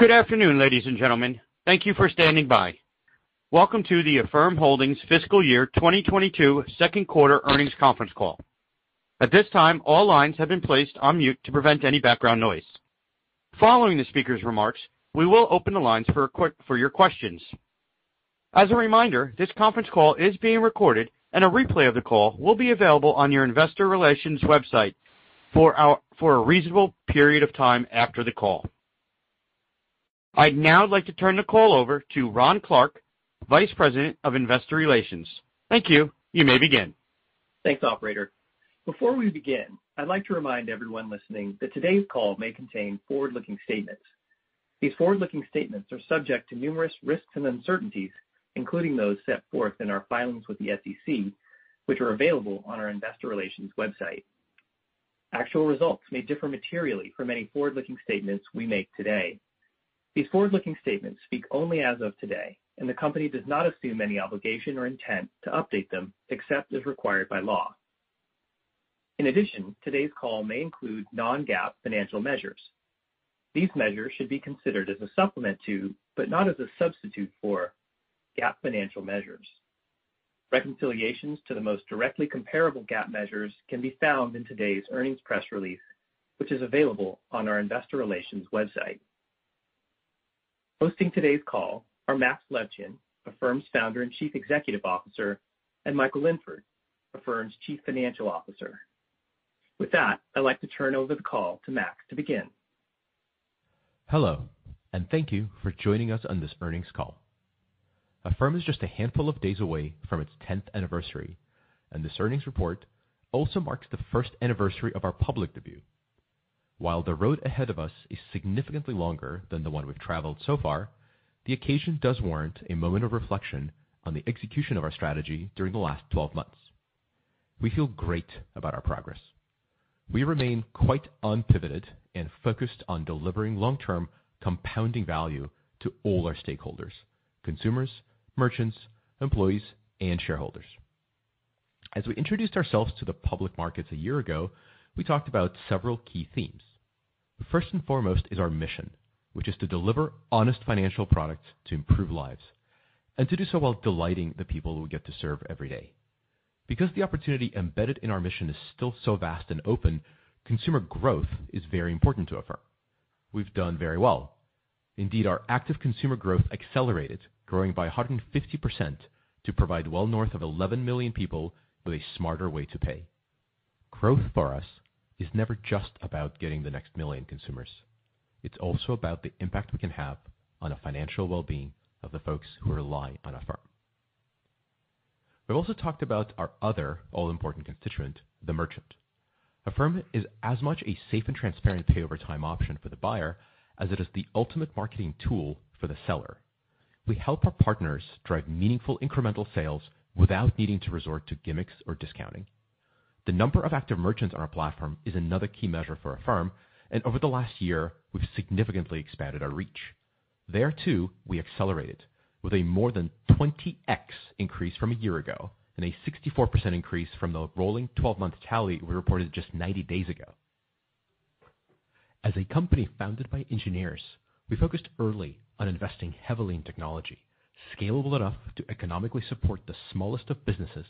Good afternoon, ladies and gentlemen. Thank you for standing by. Welcome to the Affirm Holdings Fiscal Year 2022 Second Quarter Earnings Conference Call. At this time, all lines have been placed on mute to prevent any background noise. Following the speaker's remarks, we will open the lines for your questions. As a reminder, this conference call is being recorded, and a replay of the call will be available on your investor relations website for a reasonable period of time after the call. I'd now like to turn the call over to Ron Clark, Vice President of Investor Relations. Thank you. You may begin. Thanks, operator. Before we begin, I'd like to remind everyone listening that today's call may contain forward-looking statements. These forward-looking statements are subject to numerous risks and uncertainties, including those set forth in our filings with the SEC, which are available on our investor relations website. Actual results may differ materially from any forward-looking statements we make today. These forward-looking statements speak only as of today, and the company does not assume any obligation or intent to update them except as required by law. In addition, today's call may include non-GAAP financial measures. These measures should be considered as a supplement to, but not as a substitute for, GAAP financial measures. Reconciliations to the most directly comparable GAAP measures can be found in today's earnings press release, which is available on our investor relations website. Hosting today's call are Max Levchin, Affirm's Founder and Chief Executive Officer, and Michael Linford, Affirm's Chief Financial Officer. With that, I'd like to turn over the call to Max to begin. Hello, and thank you for joining us on this earnings call. Affirm is just a handful of days away from its 10th anniversary, and this earnings report also marks the first anniversary of our public debut. While the road ahead of us is significantly longer than the one we've traveled so far, the occasion does warrant a moment of reflection on the execution of our strategy during the last 12 months. We feel great about our progress. We remain quite unpivoted and focused on delivering long-term compounding value to all our stakeholders, consumers, merchants, employees, and shareholders. As we introduced ourselves to the public markets a year ago, we talked about several key themes. First and foremost is our mission, which is to deliver honest financial products to improve lives, and to do so while delighting the people we get to serve every day. Because the opportunity embedded in our mission is still so vast and open, consumer growth is very important to Affirm. We've done very well. Indeed, our active consumer growth accelerated, growing by 150% to provide well north of 11 million people with a smarter way to pay. Growth for us is never just about getting the next million consumers. It's also about the impact we can have on the financial well-being of the folks who rely on Affirm. We've also talked about our other all-important constituent, the merchant. Affirm is as much a safe and transparent pay-over-time option for the buyer as it is the ultimate marketing tool for the seller. We help our partners drive meaningful incremental sales without needing to resort to gimmicks or discounting. The number of active merchants on our platform is another key measure for Affirm, and over the last year, we've significantly expanded our reach. There, too, we accelerated, with a more than 20x increase from a year ago and a 64% increase from the rolling 12-month tally we reported just 90 days ago. As a company founded by engineers, we focused early on investing heavily in technology, scalable enough to economically support the smallest of businesses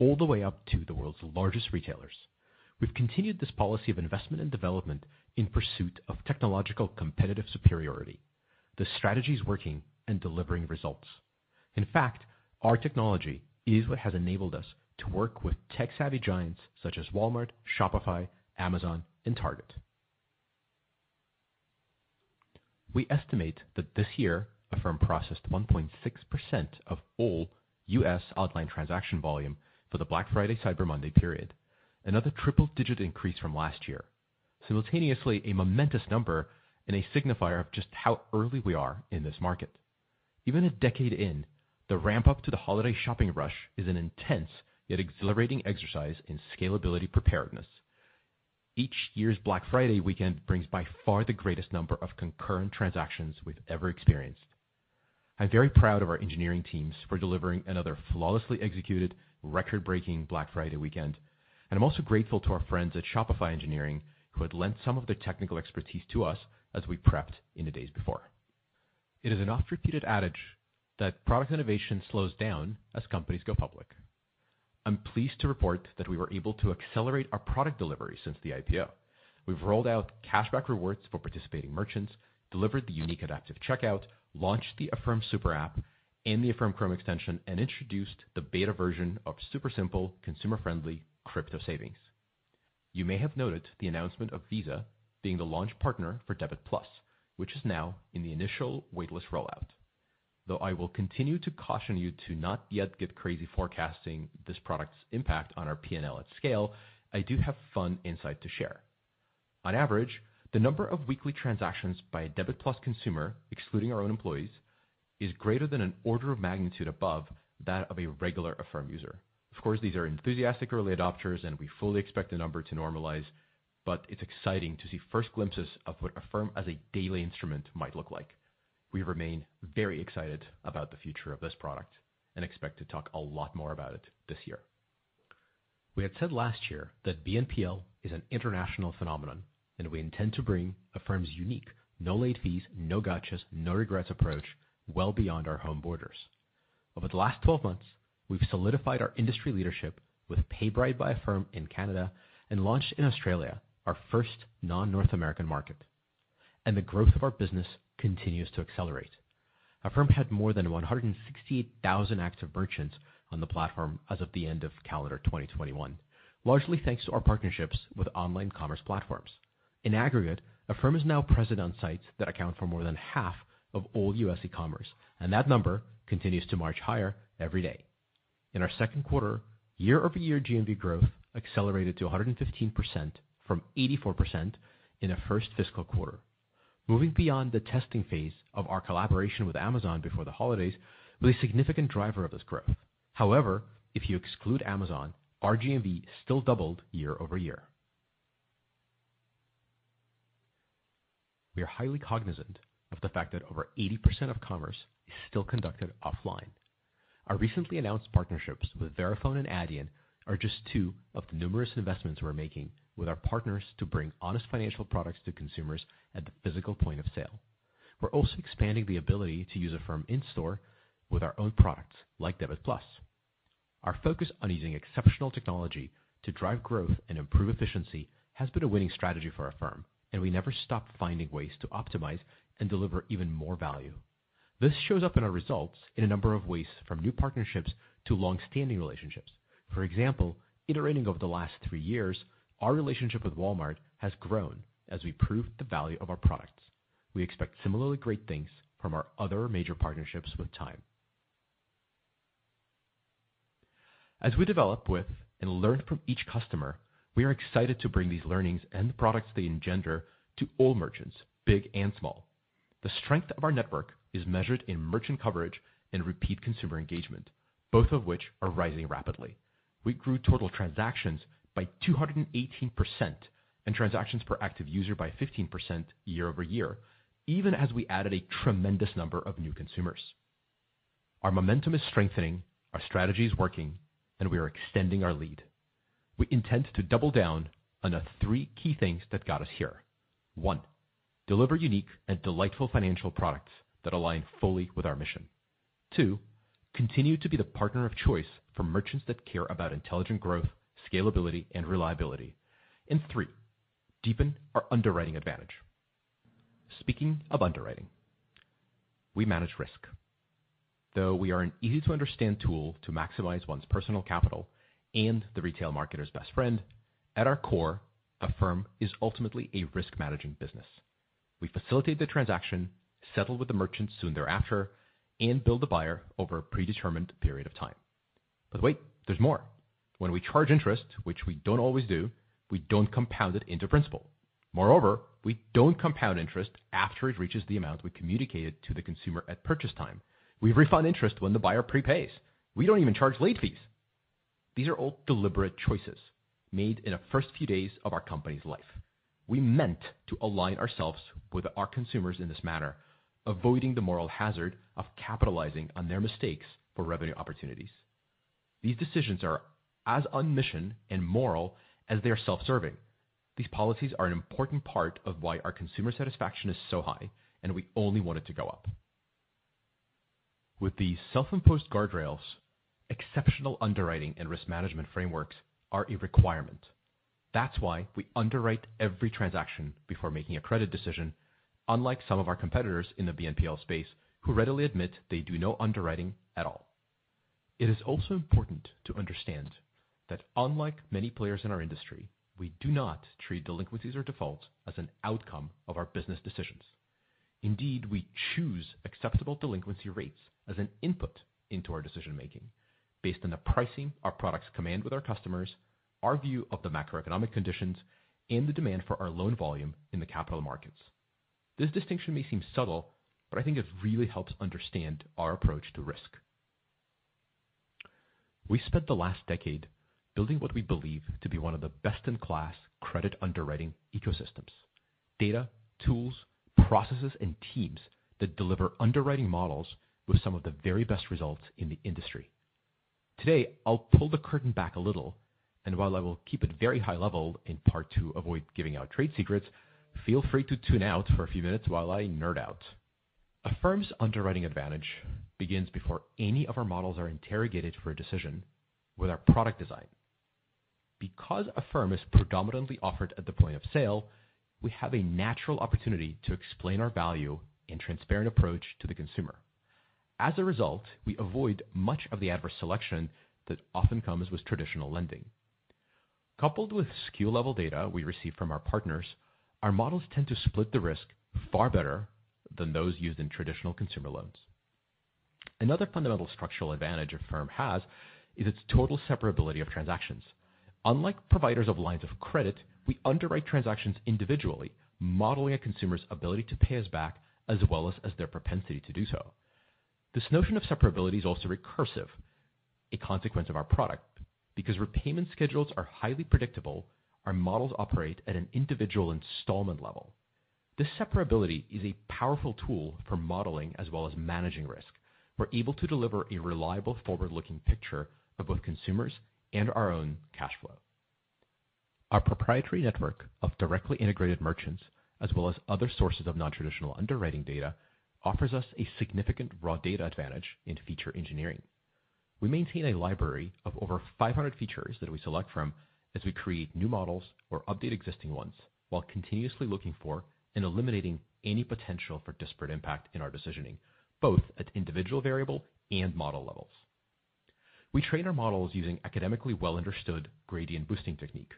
all the way up to the world's largest retailers. We've continued this policy of investment and development in pursuit of technological competitive superiority. The strategy is working and delivering results. In fact, our technology is what has enabled us to work with tech-savvy giants such as Walmart, Shopify, Amazon, and Target. We estimate that this year, Affirm processed 1.6% of all U.S. online transaction volume for the Black Friday Cyber Monday period, another triple-digit increase from last year, simultaneously a momentous number and a signifier of just how early we are in this market. Even a decade in, the ramp-up to the holiday shopping rush is an intense yet exhilarating exercise in scalability preparedness. Each year's Black Friday weekend brings by far the greatest number of concurrent transactions we've ever experienced. I'm very proud of our engineering teams for delivering another flawlessly executed record-breaking Black Friday weekend, and I'm also grateful to our friends at Shopify Engineering who had lent some of their technical expertise to us as we prepped in the days before. It is an oft-repeated adage that product innovation slows down as companies go public. I'm pleased to report that we were able to accelerate our product delivery since the IPO. We've rolled out cashback rewards for participating merchants, delivered the unique adaptive checkout, launched the Affirm Super App and the Affirm Chrome extension, and introduced the beta version of super simple, consumer-friendly crypto savings. You may have noted the announcement of Visa being the launch partner for Debit Plus, which is now in the initial waitlist rollout. Though I will continue to caution you to not yet get crazy forecasting this product's impact on our P&L at scale, I do have fun insight to share. On average, the number of weekly transactions by a Debit Plus consumer, excluding our own employees, is greater than an order of magnitude above that of a regular Affirm user. Of course, these are enthusiastic early adopters, and we fully expect the number to normalize, but it's exciting to see first glimpses of what Affirm as a daily instrument might look like. We remain very excited about the future of this product and expect to talk a lot more about it this year. We had said last year that BNPL is an international phenomenon, and we intend to bring Affirm's unique, no late fees, no gotchas, no regrets approach well beyond our home borders. Over the last 12 months, we've solidified our industry leadership with PayBright by Affirm in Canada and launched in Australia, our first non-North American market, and the growth of our business continues to accelerate. Affirm had more than 168,000 active merchants on the platform as of the end of calendar 2021, largely thanks to our partnerships with online commerce platforms. In aggregate, Affirm is now present on sites that account for more than half of all U.S. e-commerce, and that number continues to march higher every day. In our second quarter, year-over-year GMV growth accelerated to 115% from 84% in a first fiscal quarter. Moving beyond the testing phase of our collaboration with Amazon before the holidays was a significant driver of this growth. However, if you exclude Amazon, our GMV still doubled year over year. We are highly cognizant of the fact that over 80% of commerce is still conducted offline. Our recently announced partnerships with Verifone and Adyen are just two of the numerous investments we're making with our partners to bring honest financial products to consumers at the physical point of sale. We're also expanding the ability to use Affirm in-store with our own products like Debit Plus. Our focus on using exceptional technology to drive growth and improve efficiency has been a winning strategy for Affirm, and we never stop finding ways to optimize and deliver even more value. This shows up in our results in a number of ways, from new partnerships to long-standing relationships. For example, iterating over the last 3 years, our relationship with Walmart has grown as we proved the value of our products. We expect similarly great things from our other major partnerships with time. As we develop with and learn from each customer, we are excited to bring these learnings and the products they engender to all merchants, big and small. The strength of our network is measured in merchant coverage and repeat consumer engagement, both of which are rising rapidly. We grew total transactions by 218% and transactions per active user by 15% year over year, even as we added a tremendous number of new consumers. Our momentum is strengthening, our strategy is working, and we are extending our lead. We intend to double down on the three key things that got us here. 1, deliver unique and delightful financial products that align fully with our mission. 2, continue to be the partner of choice for merchants that care about intelligent growth, scalability, and reliability. And 3, deepen our underwriting advantage. Speaking of underwriting, we manage risk. Though we are an easy-to-understand tool to maximize one's personal capital and the retail marketer's best friend, at our core, Affirm is ultimately a risk-managing business. We facilitate the transaction, settle with the merchant soon thereafter, and build the buyer over a predetermined period of time. But wait, there's more. When we charge interest, which we don't always do, we don't compound it into principal. Moreover, we don't compound interest after it reaches the amount we communicated to the consumer at purchase time. We refund interest when the buyer prepays. We don't even charge late fees. These are all deliberate choices made in the first few days of our company's life. We meant to align ourselves with our consumers in this manner, avoiding the moral hazard of capitalizing on their mistakes for revenue opportunities. These decisions are as on-mission and moral as they are self-serving. These policies are an important part of why our consumer satisfaction is so high, and we only want it to go up. With these self-imposed guardrails, exceptional underwriting and risk management frameworks are a requirement. That's why we underwrite every transaction before making a credit decision, unlike some of our competitors in the BNPL space who readily admit they do no underwriting at all. It is also important to understand that unlike many players in our industry, we do not treat delinquencies or defaults as an outcome of our business decisions. Indeed, we choose acceptable delinquency rates as an input into our decision-making based on the pricing our products command with our customers, our view of the macroeconomic conditions, and the demand for our loan volume in the capital markets. This distinction may seem subtle, but I think it really helps understand our approach to risk. We spent the last decade building what we believe to be one of the best-in-class credit underwriting ecosystems. Data, tools, processes, and teams that deliver underwriting models with some of the very best results in the industry. Today, I'll pull the curtain back a little, and while I will keep it very high level in part to avoid giving out trade secrets, feel free to tune out for a few minutes while I nerd out. A firm's underwriting advantage begins before any of our models are interrogated for a decision with our product design. Because Affirm is predominantly offered at the point of sale, we have a natural opportunity to explain our value and transparent approach to the consumer. As a result, we avoid much of the adverse selection that often comes with traditional lending. Coupled with SKU-level data we receive from our partners, our models tend to split the risk far better than those used in traditional consumer loans. Another fundamental structural advantage Affirm has is its total separability of transactions. Unlike providers of lines of credit, we underwrite transactions individually, modeling a consumer's ability to pay us back as well as their propensity to do so. This notion of separability is also recursive, a consequence of our product. Because repayment schedules are highly predictable, our models operate at an individual installment level. This separability is a powerful tool for modeling as well as managing risk. We're able to deliver a reliable forward-looking picture of both consumers and our own cash flow. Our proprietary network of directly integrated merchants, as well as other sources of non-traditional underwriting data, offers us a significant raw data advantage in feature engineering. We maintain a library of over 500 features that we select from as we create new models or update existing ones, while continuously looking for and eliminating any potential for disparate impact in our decisioning, both at individual variable and model levels. We train our models using academically well-understood gradient boosting technique,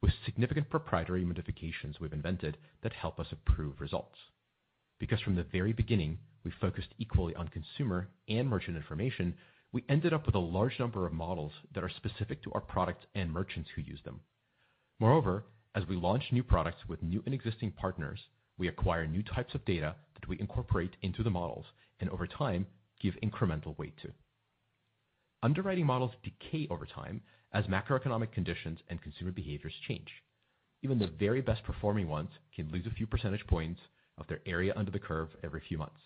with significant proprietary modifications we've invented that help us improve results. Because from the very beginning, we focused equally on consumer and merchant information, we ended up with a large number of models that are specific to our products and merchants who use them. Moreover, as we launch new products with new and existing partners, we acquire new types of data that we incorporate into the models and over time give incremental weight to. Underwriting models decay over time as macroeconomic conditions and consumer behaviors change. Even the very best performing ones can lose a few percentage points of their area under the curve every few months.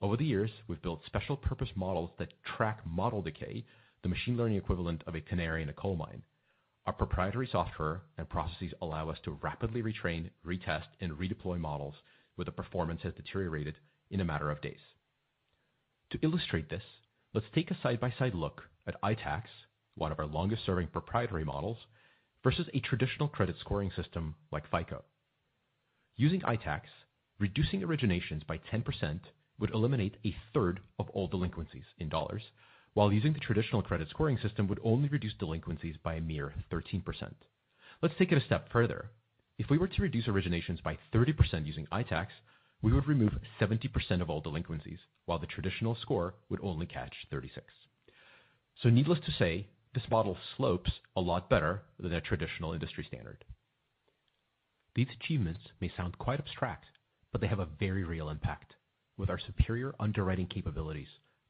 Over the years, we've built special purpose models that track model decay, the machine learning equivalent of a canary in a coal mine. Our proprietary software and processes allow us to rapidly retrain, retest, and redeploy models where the performance has deteriorated in a matter of days. To illustrate this, let's take a side-by-side look at ITAX, one of our longest-serving proprietary models, versus a traditional credit scoring system like FICO. Using ITAX, reducing originations by 10% would eliminate a third of all delinquencies in dollars, while using the traditional credit scoring system would only reduce delinquencies by a mere 13%. Let's take it a step further. If we were to reduce originations by 30% using ITAX, we would remove 70% of all delinquencies, while the traditional score would only catch 36. So needless to say, this model slopes a lot better than a traditional industry standard. These achievements may sound quite abstract, but they have a very real impact. With our superior underwriting capabilities,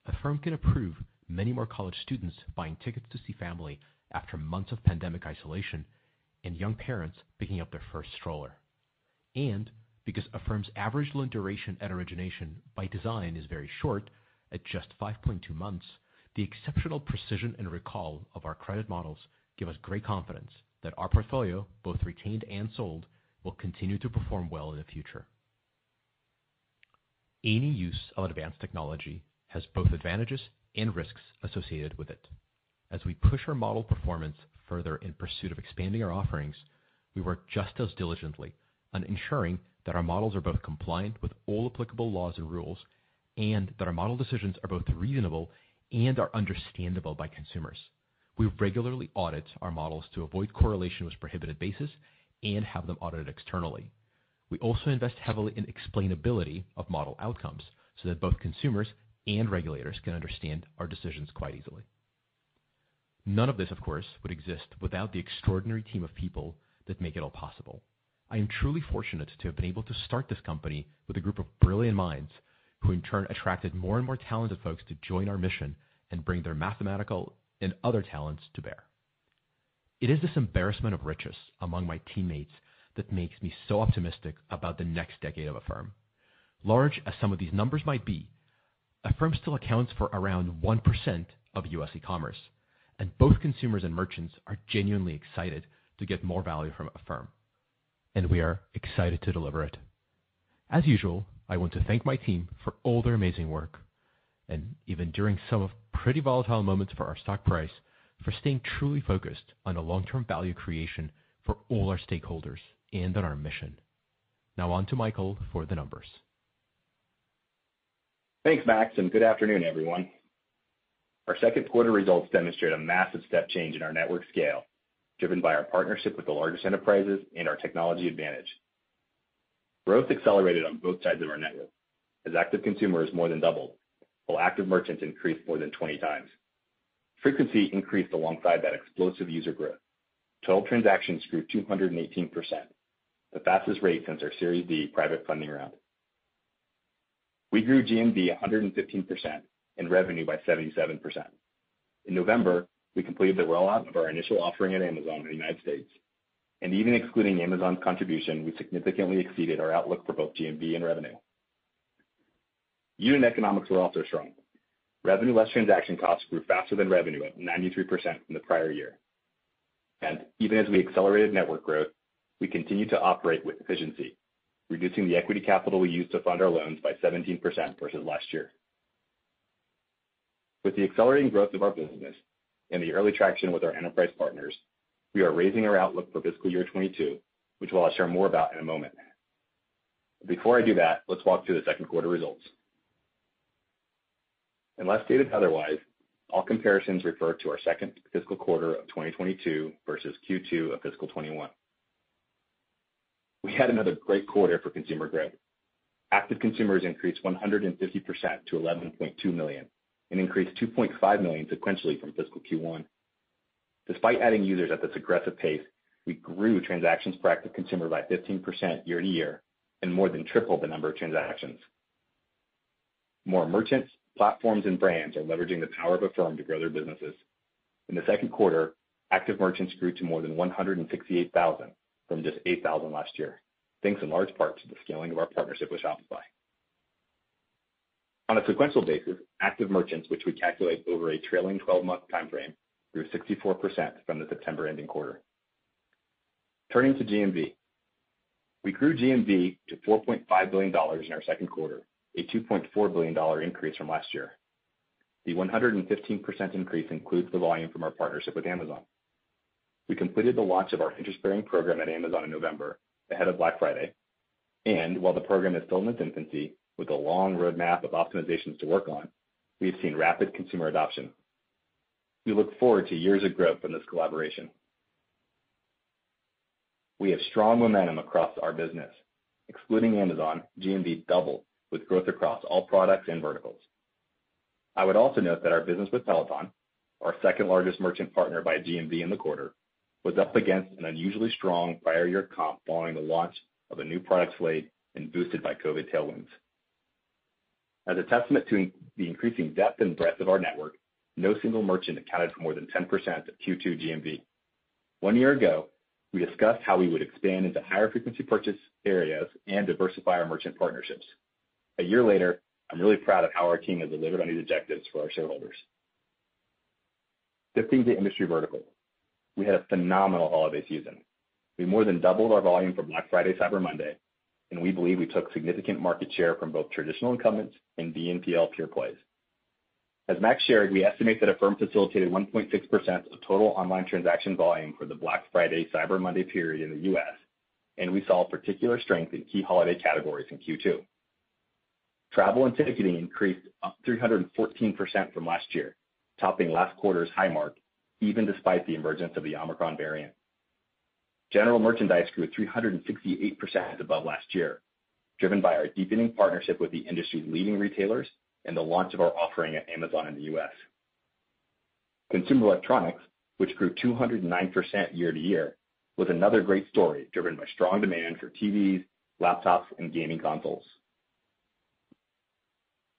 Affirm can approve many more college students buying tickets to see family after months of pandemic isolation and young parents picking up their first stroller. And because Affirm's average loan duration at origination by design is very short, at just 5.2 months, the exceptional precision and recall of our credit models give us great confidence that our portfolio, both retained and sold, will continue to perform well in the future. Any use of advanced technology has both advantages and risks associated with it. As we push our model performance further in pursuit of expanding our offerings, we work just as diligently on ensuring that our models are both compliant with all applicable laws and rules, and that our model decisions are both reasonable and are understandable by consumers. We regularly audit our models to avoid correlation with prohibited bases and have them audited externally. We also invest heavily in explainability of model outcomes so that both consumers and regulators can understand our decisions quite easily. None of this, of course, would exist without the extraordinary team of people that make it all possible. I am truly fortunate to have been able to start this company with a group of brilliant minds who in turn attracted more and more talented folks to join our mission and bring their mathematical and other talents to bear. It is this embarrassment of riches among my teammates that makes me so optimistic about the next decade of Affirm. Large as some of these numbers might be, Affirm still accounts for around 1% of U.S. e-commerce, and both consumers and merchants are genuinely excited to get more value from Affirm, and we are excited to deliver it. As usual, I want to thank my team for all their amazing work, and even during some of pretty volatile moments for our stock price, for staying truly focused on a long-term value creation for all our stakeholders and on our mission. Now on to Michael for the numbers. Thanks, Max, and good afternoon, everyone. Our second quarter results demonstrate a massive step change in our network scale, driven by our partnership with the largest enterprises and our technology advantage. Growth accelerated on both sides of our network, as active consumers more than doubled, while active merchants increased more than 20 times. Frequency increased alongside that explosive user growth. Total transactions grew 218%, the fastest rate since our Series D private funding round. We grew GMV 115% and revenue by 77%. In November, we completed the rollout of our initial offering at Amazon in the United States. And even excluding Amazon's contribution, we significantly exceeded our outlook for both GMV and revenue. Unit economics were also strong. Revenue less transaction costs grew faster than revenue at 93% from the prior year. And even as we accelerated network growth, we continued to operate with efficiency, reducing the equity capital we used to fund our loans by 17% versus last year. With the accelerating growth of our business and the early traction with our enterprise partners, we are raising our outlook for fiscal year 22, which I'll share more about in a moment. Before I do that, let's walk through the second quarter results. Unless stated otherwise, all comparisons refer to our second fiscal quarter of 2022 versus Q2 of fiscal 21. We had another great quarter for consumer growth. Active consumers increased 150% to 11.2 million and increased 2.5 million sequentially from fiscal Q1. Despite adding users at this aggressive pace, we grew transactions per active consumer by 15% year to year and more than tripled the number of transactions. More merchants, platforms, and brands are leveraging the power of Affirm to grow their businesses. In the second quarter, active merchants grew to more than 168,000 from just 8,000 last year, thanks in large part to the scaling of our partnership with Shopify. On a sequential basis, active merchants, which we calculate over a trailing 12-month timeframe, grew 64% from the September ending quarter. Turning to GMV. We grew GMV to $4.5 billion in our second quarter, a $2.4 billion increase from last year. The 115% increase includes the volume from our partnership with Amazon. We completed the launch of our interest-bearing program at Amazon in November, ahead of Black Friday, and while the program is still in its infancy, with a long roadmap of optimizations to work on, we have seen rapid consumer adoption. We look forward to years of growth from this collaboration. We have strong momentum across our business. Excluding Amazon, GMV doubled, with growth across all products and verticals. I would also note that our business with Peloton, our second largest merchant partner by GMV in the quarter, was up against an unusually strong prior year comp following the launch of a new product slate and boosted by COVID tailwinds. As a testament to the increasing depth and breadth of our network, no single merchant accounted for more than 10% of Q2 GMV. 1 year ago, we discussed how we would expand into higher frequency purchase areas and diversify our merchant partnerships. A year later, I'm really proud of how our team has delivered on these objectives for our shareholders. Shifting to industry vertical, we had a phenomenal holiday season. We more than doubled our volume from Black Friday, Cyber Monday, and we believe we took significant market share from both traditional incumbents and BNPL pure plays, As Max shared, we estimate that Affirm facilitated 1.6% of total online transaction volume for the Black Friday Cyber Monday period in the U.S., and we saw particular strength in key holiday categories in Q2. Travel and ticketing increased up 314% from last year, topping last quarter's high mark, even despite the emergence of the Omicron variant. General merchandise grew 368% above last year, driven by our deepening partnership with the industry's leading retailers and the launch of our offering at Amazon in the U.S. Consumer electronics, which grew 209% year-to-year, was another great story, driven by strong demand for TVs, laptops, and gaming consoles.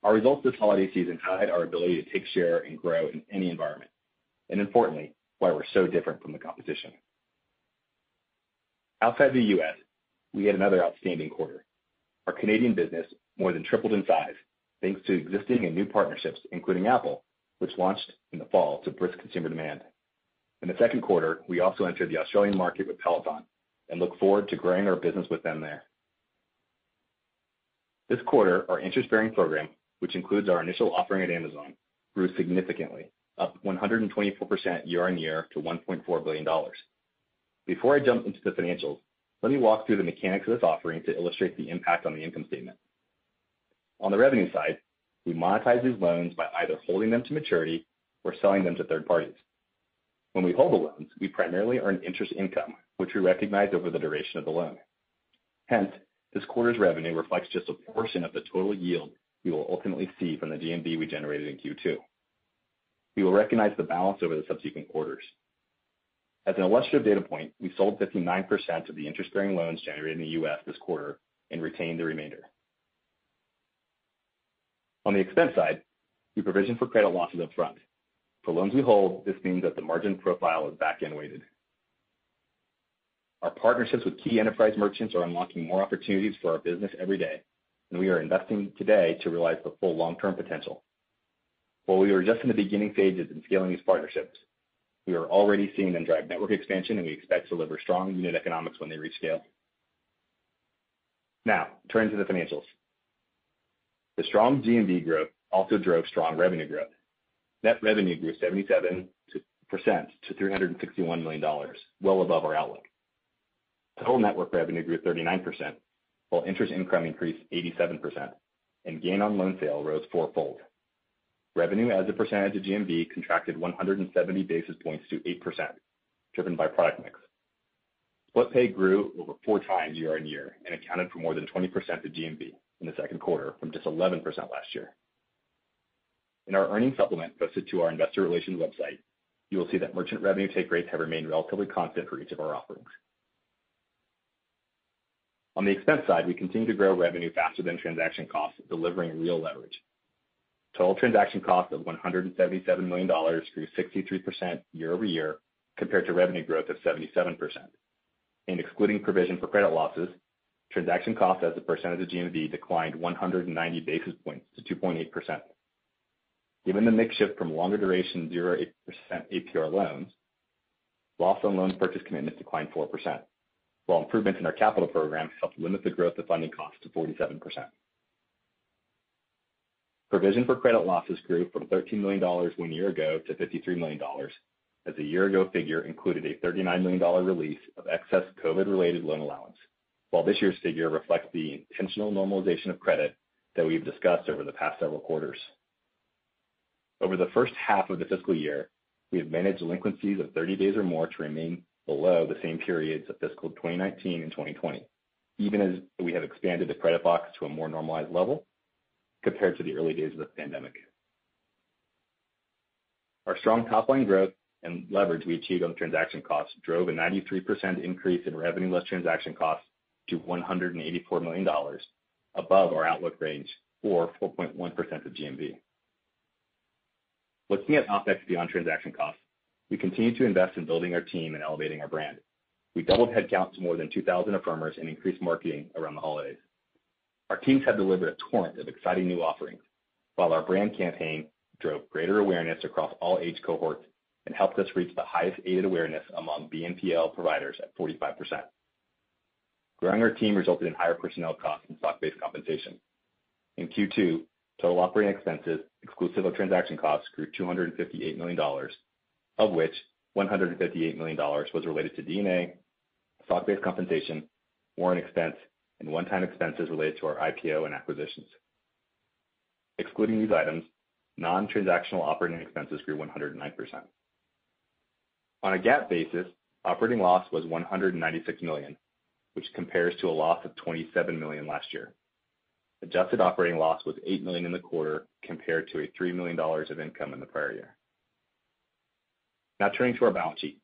Our results this holiday season highlight our ability to take share and grow in any environment, and importantly, why we're so different from the competition. Outside the U.S., we had another outstanding quarter. Our Canadian business more than tripled in size, thanks to existing and new partnerships, including Apple, which launched in the fall to brisk consumer demand. In the second quarter, we also entered the Australian market with Peloton and look forward to growing our business with them there. This quarter, our interest-bearing program, which includes our initial offering at Amazon, grew significantly, up 124% year-on-year to $1.4 billion. Before I jump into the financials, let me walk through the mechanics of this offering to illustrate the impact on the income statement. On the revenue side, we monetize these loans by either holding them to maturity or selling them to third parties. When we hold the loans, we primarily earn interest income, which we recognize over the duration of the loan. Hence, this quarter's revenue reflects just a portion of the total yield we will ultimately see from the GMV we generated in Q2. We will recognize the balance over the subsequent quarters. As an illustrative data point, we sold 59% of the interest-bearing loans generated in the U.S. this quarter and retained the remainder. On the expense side, we provision for credit losses up front. For loans we hold, this means that the margin profile is back-end weighted. Our partnerships with key enterprise merchants are unlocking more opportunities for our business every day, and we are investing today to realize the full long-term potential. While we are just in the beginning stages in scaling these partnerships, we are already seeing them drive network expansion, and we expect to deliver strong unit economics when they reach scale. Now, turning to the financials. The strong GMV growth also drove strong revenue growth. Net revenue grew 77% to $361 million, well above our outlook. Total network revenue grew 39%, while interest income increased 87%, and gain on loan sale rose fourfold. Revenue as a percentage of GMV contracted 170 basis points to 8%, driven by product mix. SplitPay grew over 4 times year-on-year and accounted for more than 20% of GMV in the second quarter from just 11% last year. In our earnings supplement posted to our investor relations website, you will see that merchant revenue take rates have remained relatively constant for each of our offerings. On the expense side, we continue to grow revenue faster than transaction costs, delivering real leverage. Total transaction costs of $177 million grew 63% year-over-year compared to revenue growth of 77%. And excluding provision for credit losses, transaction costs as a percentage of GMV declined 190 basis points to 2.8%. Given the mix shift from longer duration 0.8% APR loans, loss on loan purchase commitments declined 4%, while improvements in our capital program helped limit the growth of funding costs to 47%. Provision for credit losses grew from $13 million 1 year ago to $53 million, as the year-ago figure included a $39 million release of excess COVID-related loan allowance, while this year's figure reflects the intentional normalization of credit that we've discussed over the past several quarters. Over the first half of the fiscal year, we have managed delinquencies of 30 days or more to remain below the same periods of fiscal 2019 and 2020, even as we have expanded the credit box to a more normalized level compared to the early days of the pandemic. Our strong top-line growth and leverage we achieved on transaction costs drove a 93% increase in revenue less transaction costs to $184 million, above our outlook range, or 4.1% of GMV. Looking at OpEx beyond transaction costs, we continue to invest in building our team and elevating our brand. We doubled headcount to more than 2,000 Affirmers and increased marketing around the holidays. Our teams have delivered a torrent of exciting new offerings, while our brand campaign drove greater awareness across all age cohorts and helped us reach the highest aided awareness among BNPL providers at 45%. Growing our team resulted in higher personnel costs and stock-based compensation. In Q2, Total operating expenses, exclusive of transaction costs, grew $258 million, of which $158 million was related to D&A, stock-based compensation, warrant expense, and one-time expenses related to our IPO and acquisitions. Excluding these items, non-transactional operating expenses grew 109%. On a GAAP basis, operating loss was $196 million, which compares to a loss of $27 million last year. Adjusted operating loss was $8 million in the quarter compared to a $3 million of income in the prior year. Now turning to our balance sheet.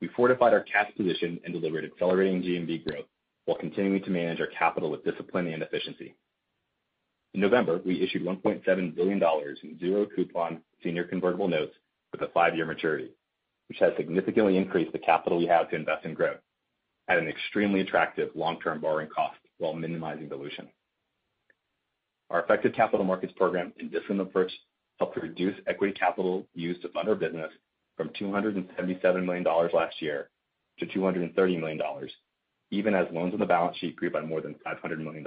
We fortified our cash position and delivered accelerating GMV growth while continuing to manage our capital with discipline and efficiency. In November, we issued $1.7 billion in zero-coupon senior convertible notes with a 5-year maturity, which has significantly increased the capital we have to invest in growth at an extremely attractive long-term borrowing cost while minimizing dilution. Our effective capital markets program and disciplined approach helped to reduce equity capital used to fund our business from $277 million last year to $230 million, even as loans on the balance sheet grew by more than $500 million.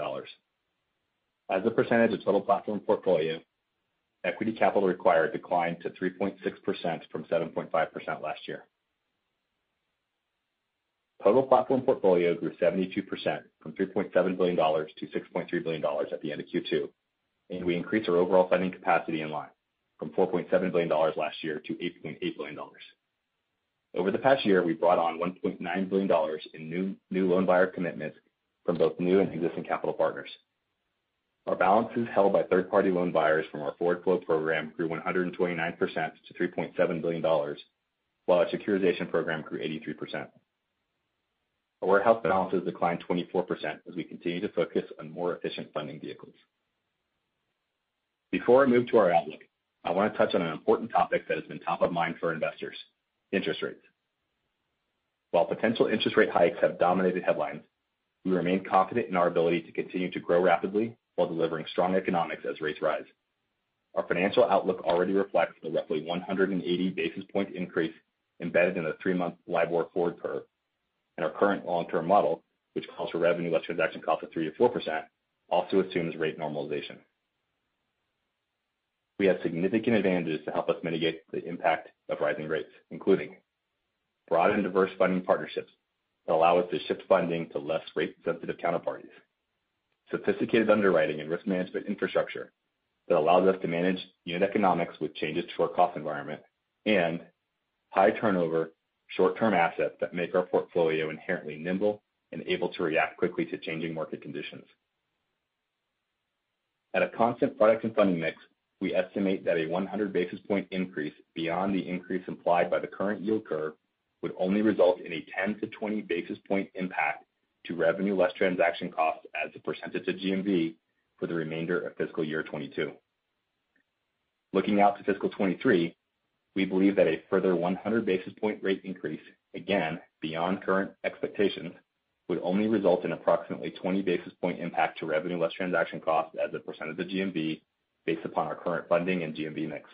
As a percentage of total platform portfolio, equity capital required declined to 3.6% from 7.5% last year. Total platform portfolio grew 72% from $3.7 billion to $6.3 billion at the end of Q2, and we increased our overall funding capacity in line from $4.7 billion last year to $8.8 billion. Over the past year, we brought on $1.9 billion in new loan buyer commitments from both new and existing capital partners. Our balances held by third-party loan buyers from our forward flow program grew 129% to $3.7 billion, while our securitization program grew 83%. Our warehouse balances declined 24% as we continue to focus on more efficient funding vehicles. Before I move to our outlook, I want to touch on an important topic that has been top of mind for investors, interest rates. While potential interest rate hikes have dominated headlines, we remain confident in our ability to continue to grow rapidly while delivering strong economics as rates rise. Our financial outlook already reflects the roughly 180 basis point increase embedded in the 3-month LIBOR forward curve, and our current long-term model, which calls for revenue less transaction costs of 3 to 4%, also assumes rate normalization. We have significant advantages to help us mitigate the impact of rising rates, including broad and diverse funding partnerships that allow us to shift funding to less rate-sensitive counterparties, sophisticated underwriting and risk management infrastructure that allows us to manage unit economics with changes to our cost environment, and high turnover, short-term assets that make our portfolio inherently nimble and able to react quickly to changing market conditions. At a constant product and funding mix, we estimate that a 100 basis point increase beyond the increase implied by the current yield curve would only result in a 10 to 20 basis point impact to revenue less transaction costs as a percentage of GMV for the remainder of fiscal year 22. Looking out to fiscal 23, we believe that a further 100 basis point rate increase, again, beyond current expectations, would only result in approximately 20 basis point impact to revenue less transaction costs as a percentage of GMV based upon our current funding and GMV mix.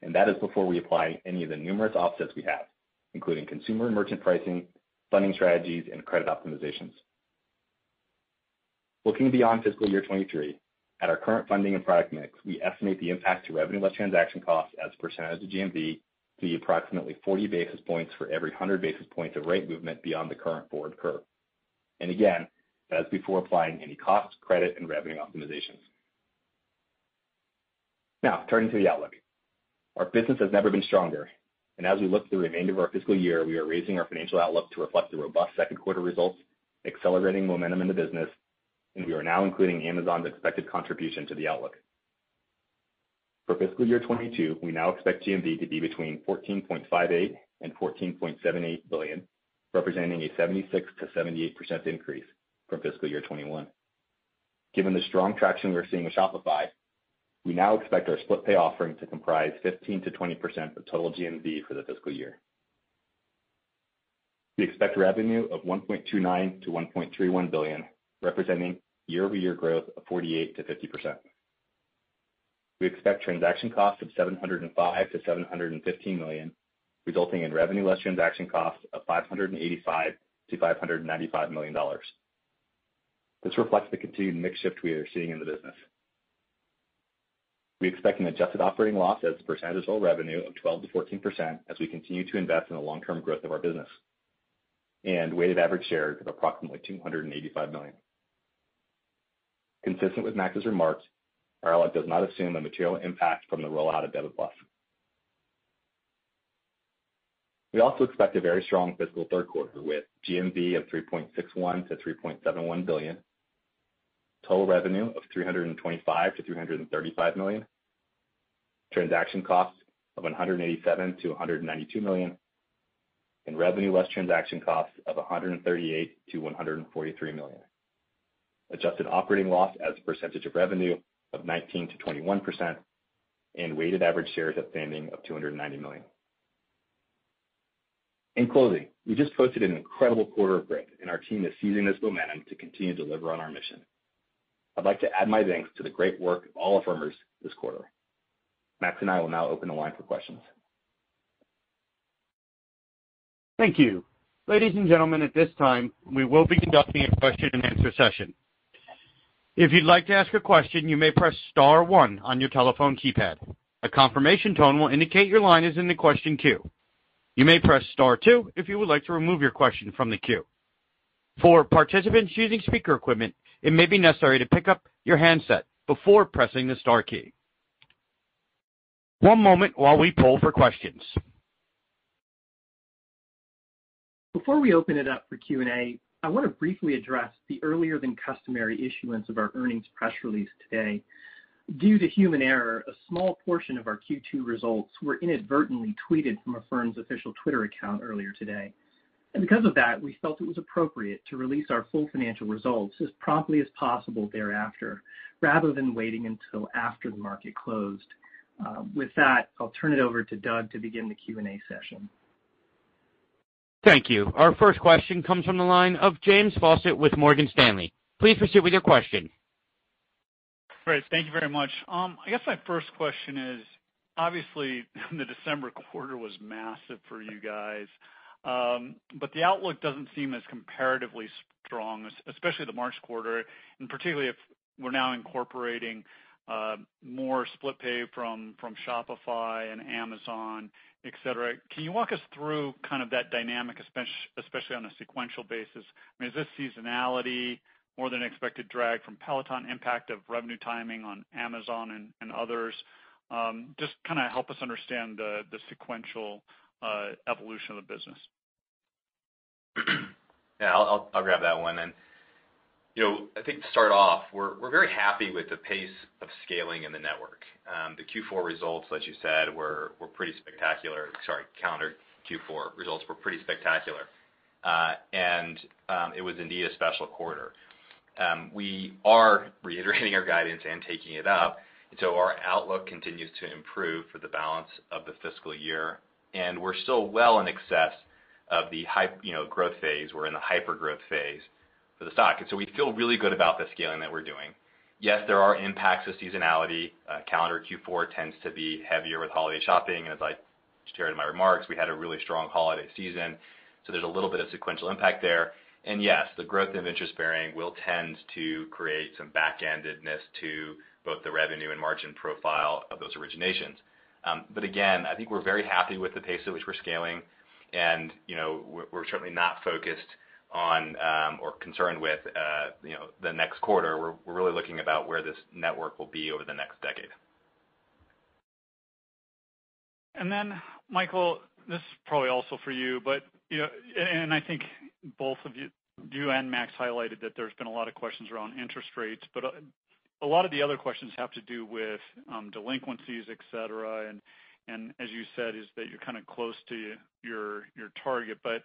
And that is before we apply any of the numerous offsets we have, including consumer and merchant pricing, funding strategies, and credit optimizations. Looking beyond fiscal year 23, at our current funding and product mix, we estimate the impact to revenue less transaction costs as a percentage of GMV to be approximately 40 basis points for every 100 basis points of rate movement beyond the current forward curve. And again, that is before applying any cost, credit, and revenue optimizations. Now, turning to the outlook. Our business has never been stronger, and as we look to the remainder of our fiscal year, we are raising our financial outlook to reflect the robust second quarter results, accelerating momentum in the business, and we are now including Amazon's expected contribution to the outlook. For fiscal year 22, we now expect GMV to be between $14.58 and $14.78 billion, representing a 76 to 78% increase from fiscal year 21. Given the strong traction we're seeing with Shopify, we now expect our split pay offering to comprise 15 to 20% of total GMV for the fiscal year. We expect revenue of $1.29 to $1.31 billion, representing year-over-year growth of 48 to 50%. We expect transaction costs of $705 to $715 million, resulting in revenue less transaction costs of $585 to $595 million. This reflects the continued mix shift we are seeing in the business. We expect an adjusted operating loss as a percentage of total revenue of 12 to 14% as we continue to invest in the long-term growth of our business, and weighted average shares of approximately 285 million. Consistent with Max's remarks, our outlook does not assume a material impact from the rollout of Debit Plus. We also expect a very strong fiscal third quarter with GMV of $3.61 to $3.71 billion, total revenue of $325 to $335 million, transaction costs of $187 to $192 million, and revenue less transaction costs of $138 to $143 million. Adjusted operating loss as a percentage of revenue of 19 to 21%, and weighted average shares outstanding of 290 million. In closing, we just posted an incredible quarter of growth, and our team is seizing this momentum to continue to deliver on our mission. I'd like to add my thanks to the great work of all Affirmers this quarter. Max and I will now open the line for questions. Thank you. Ladies and gentlemen, at this time, we will be conducting a question and answer session. If you'd like to ask a question, you may press star one on your telephone keypad. A confirmation tone will indicate your line is in the question queue. You may press star two if you would like to remove your question from the queue. For participants using speaker equipment, it may be necessary to pick up your handset before pressing the star key. One moment while we poll for questions. Before we open it up for Q&A, I want to briefly address the earlier than customary issuance of our earnings press release today. Due to human error, a small portion of our Q2 results were inadvertently tweeted from Affirm's official Twitter account earlier today. And because of that, we felt it was appropriate to release our full financial results as promptly as possible thereafter, rather than waiting until after the market closed. With that, I'll turn it over to Doug to begin the Q&A session. Thank you. Our first question comes from the line of James Faucette with Morgan Stanley. Please proceed with your question. Great. Thank you very much. I guess my first question is, obviously, the December quarter was massive for you guys. But the outlook doesn't seem as comparatively strong, especially the March quarter, and particularly if we're now incorporating more split pay from Shopify and Amazon, et cetera. Can you walk us through kind of that dynamic, especially on a sequential basis? I mean, is this seasonality, more than expected drag from Peloton, impact of revenue timing on Amazon and others? Just kind of help us understand the sequential evolution of the business. Yeah, I'll grab that one. And you know, I think to start off, we're very happy with the pace of scaling in the network. The Q4 results, as you said, were pretty spectacular. Sorry, calendar Q4 results were pretty spectacular, and it was indeed a special quarter. We are reiterating our guidance and taking it up, and so our outlook continues to improve for the balance of the fiscal year. And we're still well in excess of the growth phase. We're in the hyper-growth phase for the stock. And so we feel really good about the scaling that we're doing. Yes, there are impacts of seasonality. Calendar Q4 tends to be heavier with holiday shopping. And as I shared in my remarks, we had a really strong holiday season. So there's a little bit of sequential impact there. And yes, the growth of interest bearing will tend to create some back-endedness to both the revenue and margin profile of those originations. But again, I think we're very happy with the pace at which we're scaling, and we're certainly not focused on or concerned with the next quarter. We're really looking about where this network will be over the next decade. And then, Michael, this is probably also for you, but and I think both of you and Max highlighted that there's been a lot of questions around interest rates, but a lot of the other questions have to do with delinquencies, et cetera, and as you said, is that you're kind of close to your target. But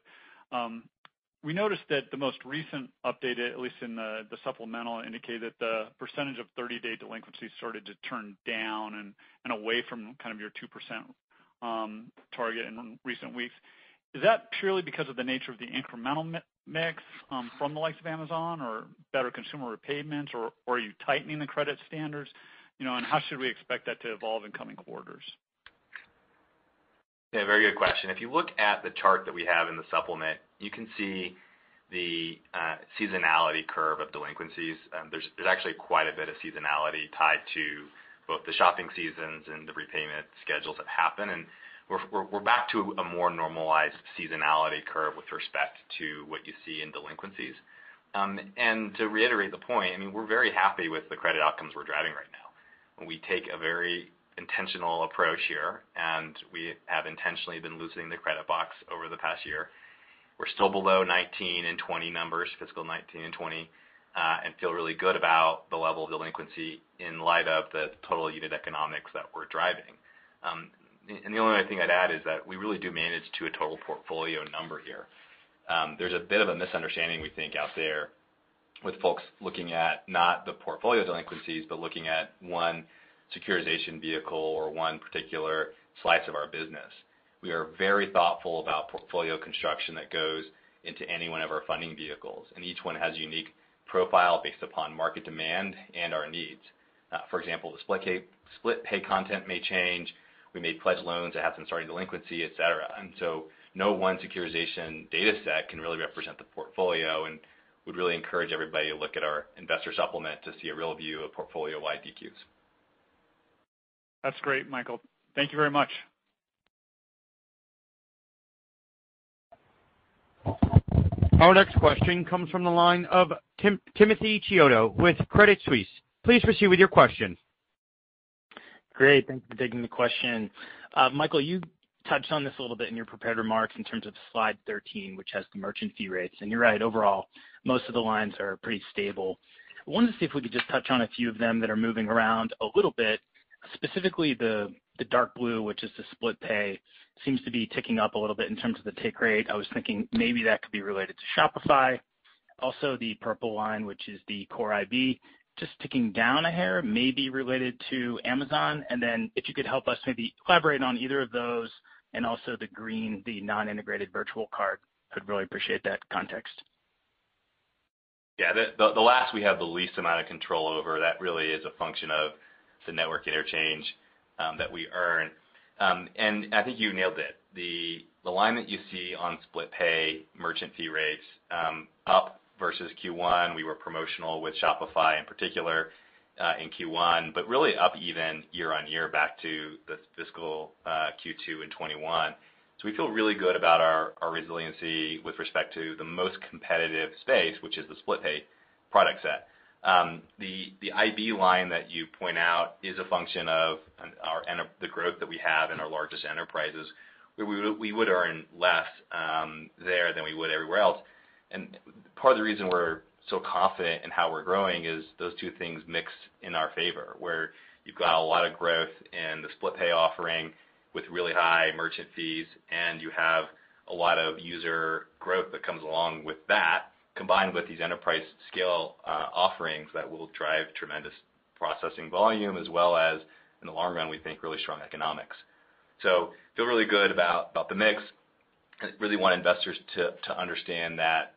we noticed that the most recent update, at least in the supplemental, indicated that the percentage of 30-day delinquencies started to turn down and away from kind of your 2% target in recent weeks. Is that purely because of the nature of the incremental mix from the likes of Amazon, or better consumer repayments, or are you tightening the credit standards? And how should we expect that to evolve in coming quarters? Yeah, very good question. If you look at the chart that we have in the supplement, you can see the seasonality curve of delinquencies. There's actually quite a bit of seasonality tied to both the shopping seasons and the repayment schedules that happen. And we're back to a more normalized seasonality curve with respect to what you see in delinquencies. And to reiterate the point, I mean, we're very happy with the credit outcomes we're driving right now. We take a very intentional approach here, and we have intentionally been loosening the credit box over the past year. We're still below 19 and 20 numbers, fiscal 19 and 20, and feel really good about the level of delinquency in light of the total unit economics that we're driving. And the only other thing I'd add is that we really do manage to a total portfolio number here. There's a bit of a misunderstanding, we think, out there with folks looking at not the portfolio delinquencies, but looking at one securitization vehicle or one particular slice of our business. We are very thoughtful about portfolio construction that goes into any one of our funding vehicles, and each one has a unique profile based upon market demand and our needs. For example, the split pay content may change. We may pledge loans that have some starting delinquency, et cetera. And so no one securitization data set can really represent the portfolio, and would really encourage everybody to look at our investor supplement to see a real view of portfolio-wide DQs. That's great, Michael. Thank you very much. Our next question comes from the line of Timothy Chiodo with Credit Suisse. Please proceed with your question. Great. Thank you for taking the question. Michael, you touched on this a little bit in your prepared remarks in terms of slide 13, which has the merchant fee rates. And you're right, overall, most of the lines are pretty stable. I wanted to see if we could just touch on a few of them that are moving around a little bit, specifically the dark blue, which is the split pay, seems to be ticking up a little bit in terms of the take rate. I was thinking maybe that could be related to Shopify. Also, the purple line, which is the core IB, just ticking down a hair, maybe related to Amazon. And then if you could help us maybe elaborate on either of those, and also the green, the non-integrated virtual card, I'd really appreciate that context. Yeah, the last we have the least amount of control over. That really is a function of the network interchange that we earn. And I think you nailed it. The line that you see on split pay merchant fee rates up versus Q1, we were promotional with Shopify in particular in Q1, but really up even year on year back to the fiscal Q2 and 21. So we feel really good about our resiliency with respect to the most competitive space, which is the split pay product set. The IB line that you point out is a function of the growth that we have in our largest enterprises, where we would earn less there than we would everywhere else. And part of the reason we're so confident in how we're growing is those two things mix in our favor, where you've got a lot of growth in the split pay offering with really high merchant fees, and you have a lot of user growth that comes along with that, combined with these enterprise scale offerings that will drive tremendous processing volume, as well as, in the long run, we think really strong economics. So feel really good about the mix. I really want investors to understand that,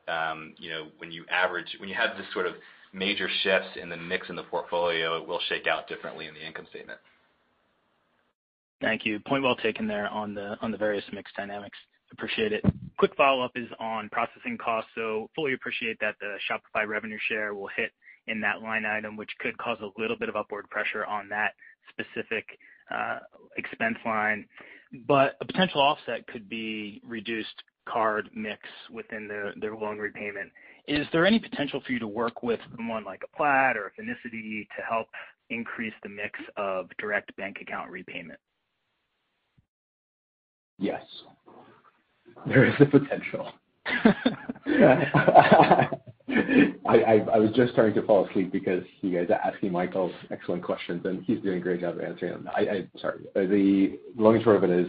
when you have this sort of major shifts in the mix in the portfolio, it will shake out differently in the income statement. Thank you. Point well taken there on the various mix dynamics. Appreciate it. Quick follow-up is on processing costs. So fully appreciate that the Shopify revenue share will hit in that line item, which could cause a little bit of upward pressure on that specific expense line. But a potential offset could be reduced card mix within their loan repayment. Is there any potential for you to work with someone like a Plaid or a Finicity to help increase the mix of direct bank account repayment? Yes. There is the potential. I was just starting to fall asleep because you guys are asking Michael excellent questions, and he's doing a great job of answering them. Sorry. The long and short of it is,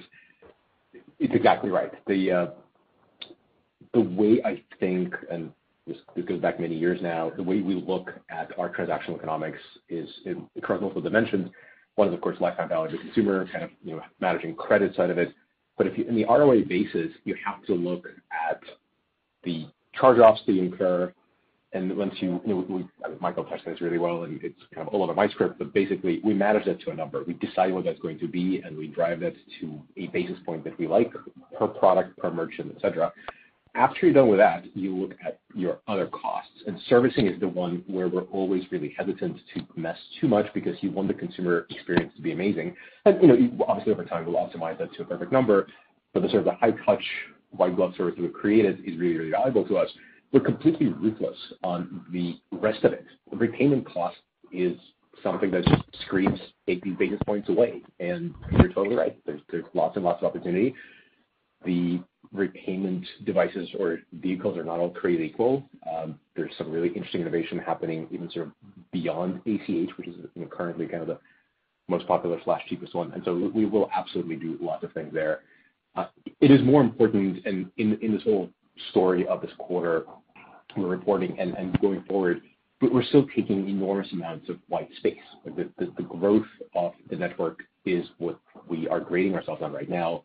it's exactly right. The way I think, and this goes back many years now, the way we look at our transactional economics is across multiple dimensions. One is, of course, lifetime value of the consumer, kind of managing credit side of it. But if you, in the ROA basis, you have to look at the charge-offs that you incur, and once Michael touched this really well, and it's kind of all over my script, but basically we manage that to a number. We decide what that's going to be, and we drive that to a basis point that we like per product, per merchant, et cetera. after you're done with that, you look at your other costs. And servicing is the one where we're always really hesitant to mess too much because you want the consumer experience to be amazing. And, you know, obviously over time we'll optimize that to a perfect number, but the sort of the high-touch, white-glove service that we've created is really, really valuable to us. We're completely ruthless on the rest of it. The repayment cost is something that just screams 80 basis points away. And you're totally right. There's lots and lots of opportunity. The repayment devices or vehicles are not all created equal. There's some really interesting innovation happening even sort of beyond ACH, which is currently kind of the most popular / cheapest one. And so we will absolutely do lots of things there. It is more important, and in this whole story of this quarter we're reporting and going forward, but we're still taking enormous amounts of white space. Like the growth of the network is what we are grading ourselves on right now.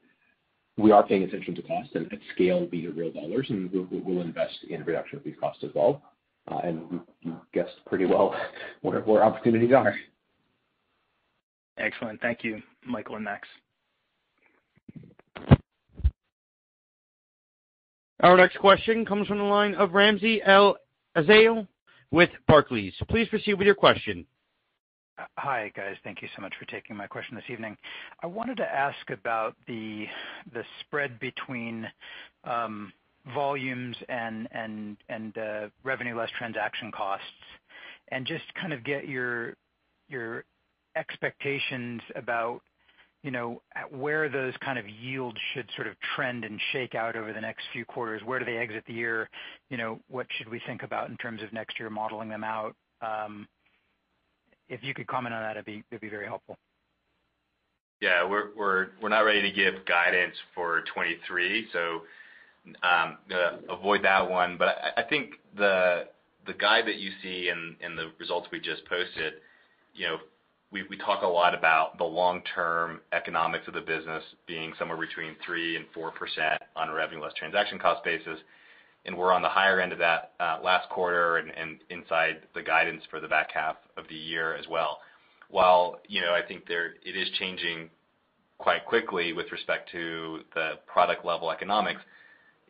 We are paying attention to cost, and at scale, these are real dollars, and we'll invest in reduction of these costs as well. And you guessed pretty well where opportunities are. Excellent. Thank you, Michael and Max. Our next question comes from the line of Ramsey El-Azail with Barclays. Please proceed with your question. Hi, guys. Thank you so much for taking my question this evening. I wanted to ask about the spread between volumes and revenue less transaction costs, and just kind of get your expectations about, at where those kind of yields should sort of trend and shake out over the next few quarters. Where do they exit the year? What should we think about in terms of next year modeling them out? If you could comment on that, it'd be very helpful. Yeah, we're not ready to give guidance for 23, so avoid that one. But I think the guide that you see in the results we just posted, we talk a lot about the long-term economics of the business being somewhere between 3% and 4% on a revenue less transaction cost basis. And we're on the higher end of that last quarter and inside the guidance for the back half of the year as well. While, I think it is changing quite quickly with respect to the product level economics.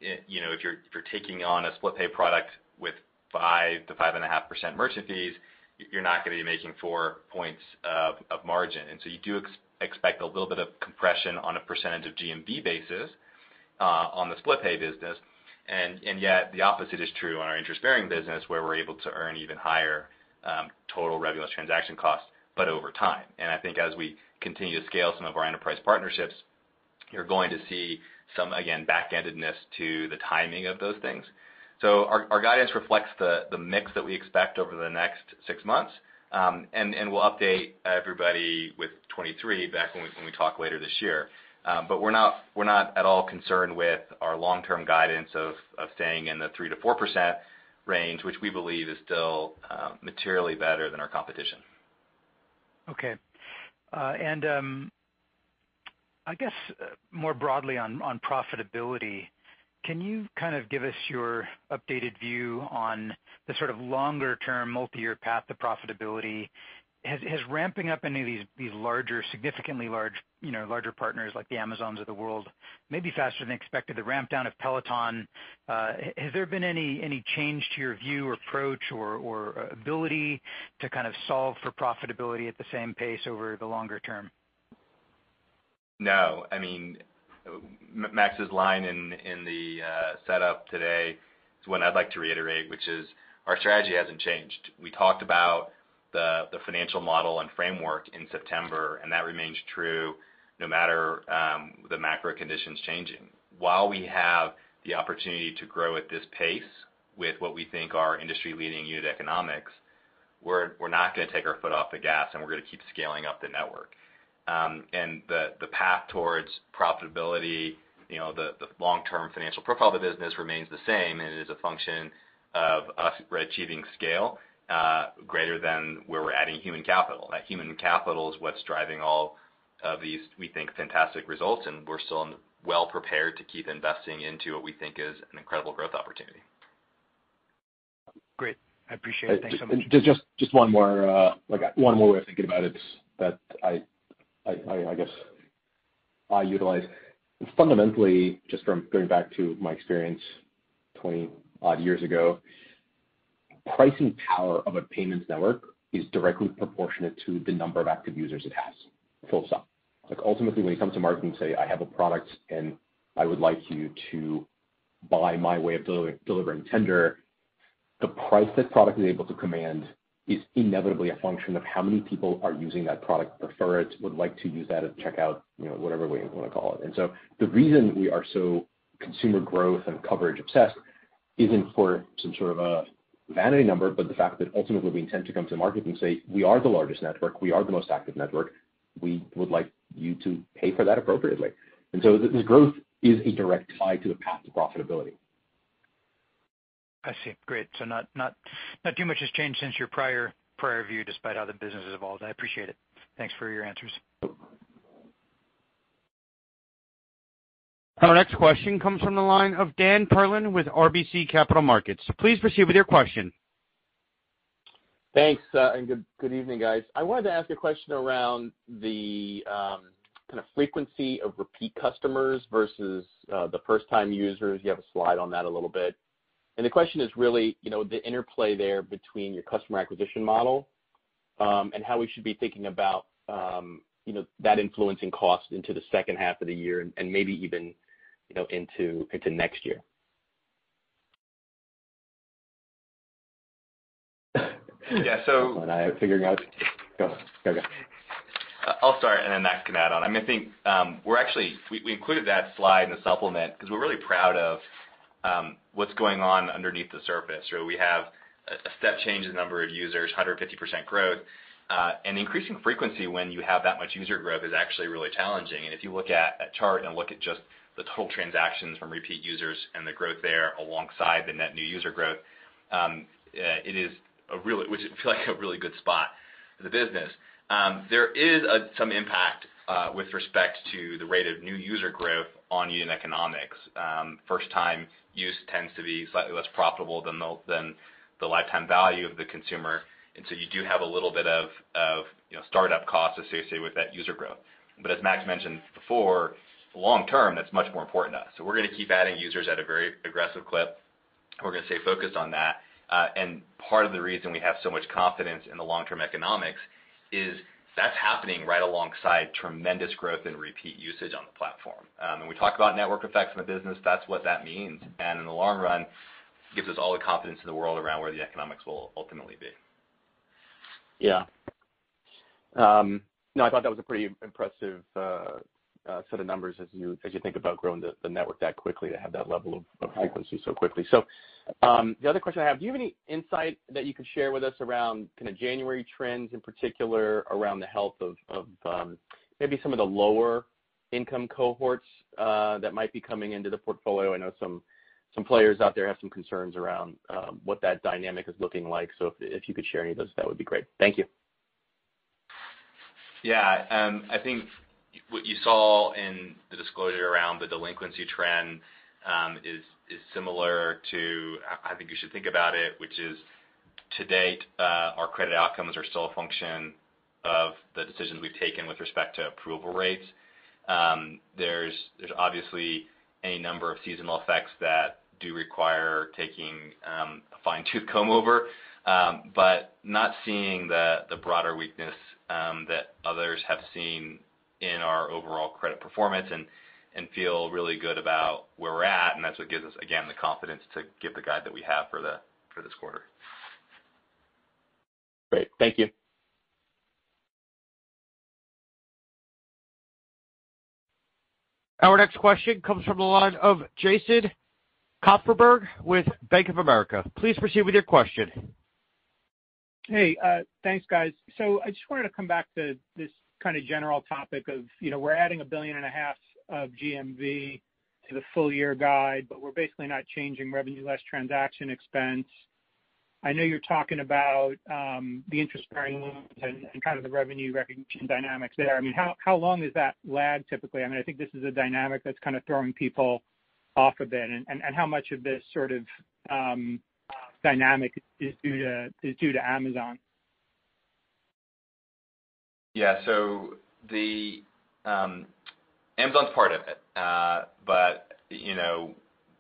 If you're taking on a split pay product with 5 to 5.5% merchant fees, you're not going to be making 4 points of margin. And so you do expect a little bit of compression on a percentage of GMV basis on the split pay business. And yet the opposite is true on our interest-bearing business, where we're able to earn even higher total revenue less transaction costs, but over time. And I think as we continue to scale some of our enterprise partnerships, you're going to see some, again, back-endedness to the timing of those things. So our guidance reflects the mix that we expect over the next 6 months, and we'll update everybody with 23 back when we talk later this year. But we're not at all concerned with our long-term guidance of staying in the 3 to 4% range, which we believe is still materially better than our competition. Okay. I guess more broadly on profitability, can you kind of give us your updated view on the sort of longer-term multi-year path to profitability? Has ramping up any of these larger, significantly large, larger partners like the Amazons of the world, maybe faster than expected, the ramp down of Peloton, has there been any change to your view or approach or ability to kind of solve for profitability at the same pace over the longer term? No. I mean, Max's line in the setup today is one I'd like to reiterate, which is our strategy hasn't changed. We talked about the financial model and framework in September, and that remains true no matter the macro conditions changing. While we have the opportunity to grow at this pace with what we think are industry-leading unit economics, we're not going to take our foot off the gas, and we're going to keep scaling up the network. And the path towards profitability, the long-term financial profile of the business remains the same, and it is a function of us achieving scale, greater than where we're adding human capital. That human capital is what's driving all of these, we think, fantastic results, and we're still well prepared to keep investing into what we think is an incredible growth opportunity. Great. I appreciate it. Thanks so much. Just one more way of thinking about it that I guess I utilize. Fundamentally, just from going back to my experience 20 odd years ago, pricing power of a payments network is directly proportionate to the number of active users it has, full stop. Like ultimately, when you come to marketing, say, I have a product and I would like you to buy my way of delivering tender, the price that product is able to command is inevitably a function of how many people are using that product, prefer it, would like to use that at checkout, you know, whatever way you want to call it. And so the reason we are so consumer growth and coverage obsessed isn't for some sort of a vanity number, but the fact that ultimately we intend to come to market and say, we are the largest network, we are the most active network, we would like you to pay for that appropriately. And so this growth is a direct tie to the path to profitability. I see. Great. So not too much has changed since your prior view, despite how the business has evolved. I appreciate it. Thanks for your answers. Our next question comes from the line of Dan Perlin with RBC Capital Markets. Please proceed with your question. Thanks, and good evening, guys. I wanted to ask a question around the kind of frequency of repeat customers versus the first-time users. You have a slide on that a little bit. And the question is really, you know, the interplay there between your customer acquisition model and how we should be thinking about, you know, that influencing cost into the second half of the year and maybe even, you know, into next year. Yeah, so when I'm figuring out, go. I'll start, and then Max can add on. I mean, I think we included that slide in the supplement because we're really proud of what's going on underneath the surface. So we have a step change in the number of users, 150% growth, and increasing frequency when you have that much user growth is actually really challenging. And if you look at that chart and look at just the total transactions from repeat users and the growth there alongside the net new user growth, it is a really, which I feel like a really good spot for the business. There is some impact with respect to the rate of new user growth on unit economics. First-time use tends to be slightly less profitable than the lifetime value of the consumer, and so you do have a little bit of you know, startup costs associated with that user growth. But as Max mentioned before, long-term, that's much more important to us. So we're going to keep adding users at a very aggressive clip. We're going to stay focused on that. And part of the reason we have so much confidence in the long-term economics is that's happening right alongside tremendous growth in repeat usage on the platform. And we talk about network effects in the business. That's what that means. And in the long run, it gives us all the confidence in the world around where the economics will ultimately be. Yeah. No, I thought that was a pretty impressive set of numbers as you think about growing the network that quickly, to have that level of frequency so quickly. So the other question I have, do you have any insight that you could share with us around kind of January trends in particular around the health of maybe some of the lower income cohorts that might be coming into the portfolio? I know some players out there have some concerns around what that dynamic is looking like. So if you could share any of those, that would be great. Thank you. Yeah, I think what you saw in the disclosure around the delinquency trend is similar to, I think you should think about it, which is to date, our credit outcomes are still a function of the decisions we've taken with respect to approval rates. There's obviously any number of seasonal effects that do require taking a fine-tooth comb over, but not seeing the broader weakness that others have seen in our overall credit performance, and feel really good about where we're at, and that's what gives us, again, the confidence to give the guide that we have for this quarter. Great. Thank you. Our next question comes from the line of Jason Kupferberg with Bank of America. Please proceed with your question. Hey, thanks, guys. So I just wanted to come back to this kind of general topic of, you know, we're adding $1.5 billion of GMV to the full year guide, but we're basically not changing revenue less transaction expense. I know you're talking about the interest-bearing loans and kind of the revenue recognition dynamics there. I mean, how long is that lag typically? I mean, I think this is a dynamic that's kind of throwing people off a bit, and how much of this sort of dynamic is due to Amazon? Yeah, so the Amazon's part of it, but you know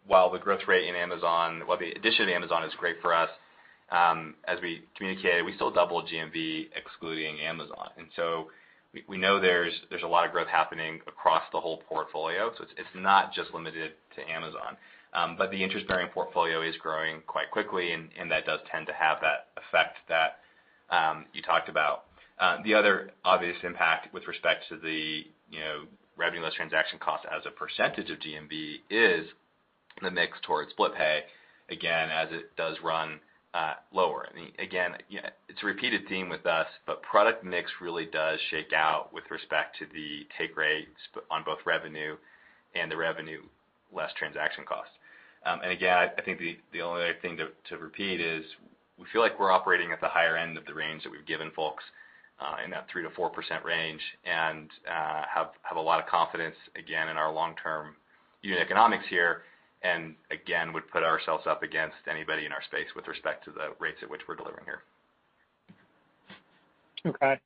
while the growth rate in Amazon, while the addition of Amazon is great for us, as we communicated, we still doubled GMV excluding Amazon. And so we know there's a lot of growth happening across the whole portfolio. So it's not just limited to Amazon. But the interest-bearing portfolio is growing quite quickly, and that does tend to have that effect that you talked about. The other obvious impact with respect to the revenue less transaction cost as a percentage of GMV is the mix towards split pay, again, as it does run lower. I mean, again, it's a repeated theme with us, but product mix really does shake out with respect to the take rates on both revenue and the revenue less transaction cost. And again, I think the only other thing to repeat is we feel like we're operating at the higher end of the range that we've given folks in that 3 to 4% range, and have a lot of confidence, again, in our long-term unit economics here, and, again, would put ourselves up against anybody in our space with respect to the rates at which we're delivering here. Okay.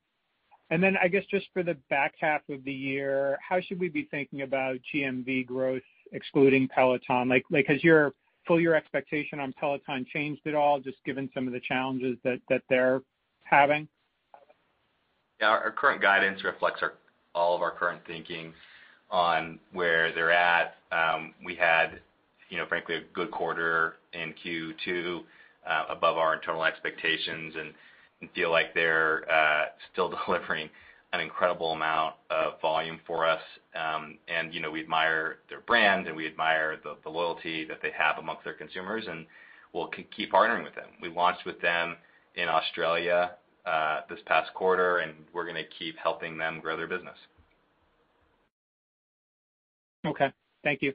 And then I guess just for the back half of the year, how should we be thinking about GMV growth excluding Peloton? Like has your full-year expectation on Peloton changed at all, just given some of the challenges that they're having? Yeah, our current guidance reflects all of our current thinking on where they're at. We had, frankly, a good quarter in Q2 above our internal expectations, and feel like they're still delivering an incredible amount of volume for us. And, we admire their brand, and we admire the loyalty that they have amongst their consumers, and we'll keep partnering with them. We launched with them in Australia this past quarter, and we're going to keep helping them grow their business. Okay. Thank you.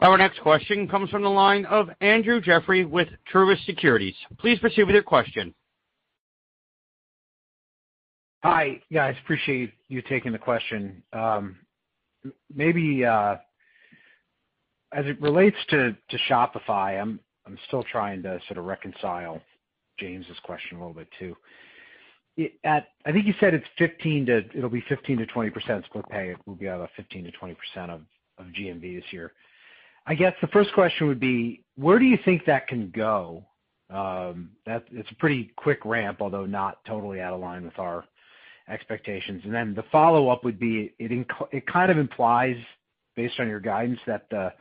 Our next question comes from the line of Andrew Jeffrey with Truist Securities. Please proceed with your question. Hi, guys. Appreciate you taking the question. Maybe as it relates to Shopify, I'm still trying to sort of reconcile James's question a little bit too. I think you said it's it'll be 15 to 20% split pay. It will be about 15 to 20% of GMV this year. I guess the first question would be, where do you think that can go? It's a pretty quick ramp, although not totally out of line with our expectations. And then the follow-up would be, it kind of implies, based on your guidance, that the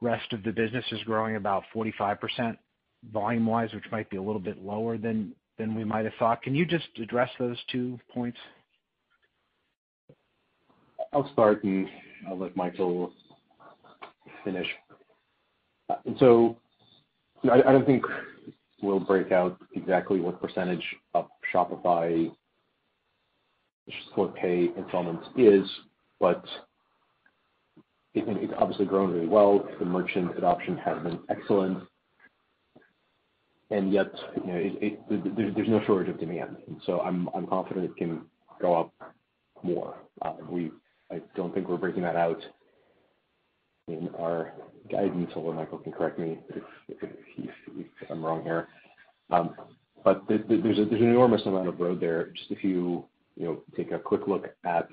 rest of the business is growing about 45% volume-wise, which might be a little bit lower than we might have thought. Can you just address those 2 points? I'll start, and I'll let Michael finish. So I don't think we'll break out exactly what percentage of Shopify split pay installments is, but it's obviously grown really well. The merchant adoption has been excellent, and yet there's no shortage of demand. And so I'm confident it can go up more. I don't think we're breaking that out in our guidance, although Michael can correct me if I'm wrong here. But there's an enormous amount of road there. Just if you take a quick look at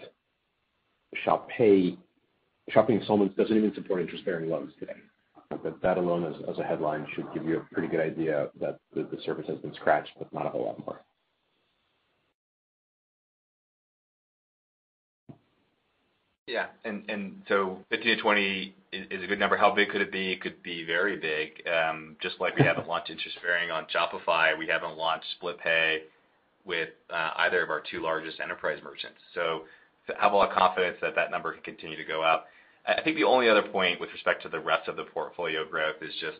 ShopPay. Shopping installments doesn't even support interest-bearing loans today. That alone, as a headline, should give you a pretty good idea that the service has been scratched, but not a whole lot more. Yeah, and so 15 to 20 is a good number. How big could it be? It could be very big. Just like we haven't launched interest-bearing on Shopify, we haven't launched split pay with either of our two largest enterprise merchants. So have a lot of confidence that number can continue to go up. I think the only other point with respect to the rest of the portfolio growth is just,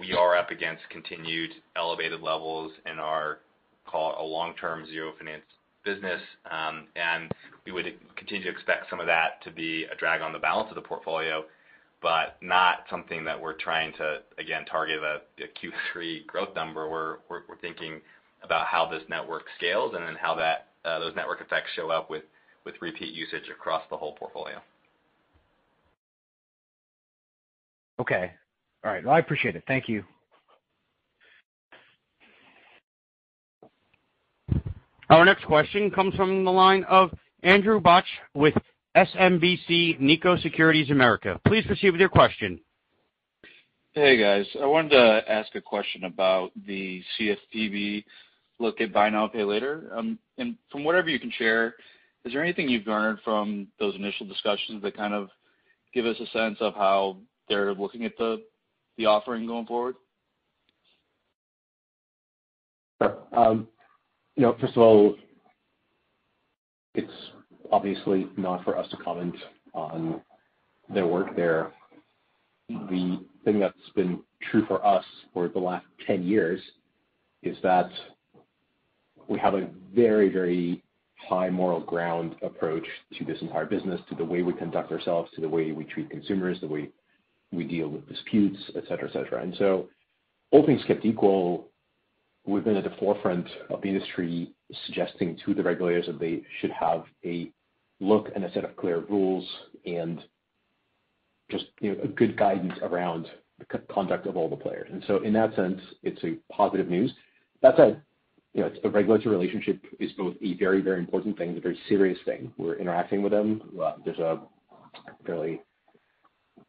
we are up against continued elevated levels in our, call it, a long-term zero finance business, and we would continue to expect some of that to be a drag on the balance of the portfolio, but not something that we're trying to, again, target a Q3 growth number. We're thinking about how this network scales, and then how that those network effects show up with repeat usage across the whole portfolio. Okay. All right. Well, I appreciate it. Thank you. Our next question comes from the line of Andrew Bauch with SMBC Nikko Securities America. Please proceed with your question. Hey, guys. I wanted to ask a question about the CFPB look at buy now, pay later. And from whatever you can share, is there anything you've garnered from those initial discussions that kind of give us a sense of how they're looking at the offering going forward? Sure. First of all, it's obviously not for us to comment on their work there. The thing that's been true for us for the last 10 years is that we have a very, very high moral ground approach to this entire business, to the way we conduct ourselves, to the way we treat consumers, the way we deal with disputes, et cetera, et cetera. And so all things kept equal, we've been at the forefront of the industry suggesting to the regulators that they should have a look and a set of clear rules and just a good guidance around the conduct of all the players. And so in that sense, it's a positive news. That said, a regulatory relationship is both a very, very important thing, a very serious thing. We're interacting with them. There's a fairly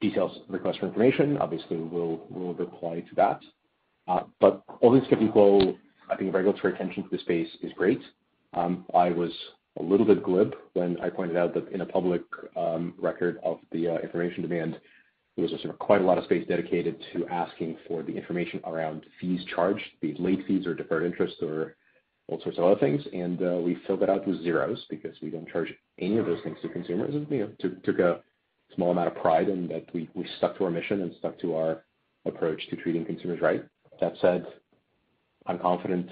detailed request for information. Obviously, we'll reply to that. But all things kept equal, I think regulatory attention to the space is great. I was a little bit glib when I pointed out that in a public record of the information demand, there was quite a lot of space dedicated to asking for the information around fees charged, be it late fees or deferred interest or all sorts of other things, and we filled that out with zeros because we don't charge any of those things to consumers. And took a small amount of pride in that we stuck to our mission and stuck to our approach to treating consumers right. That said, I'm confident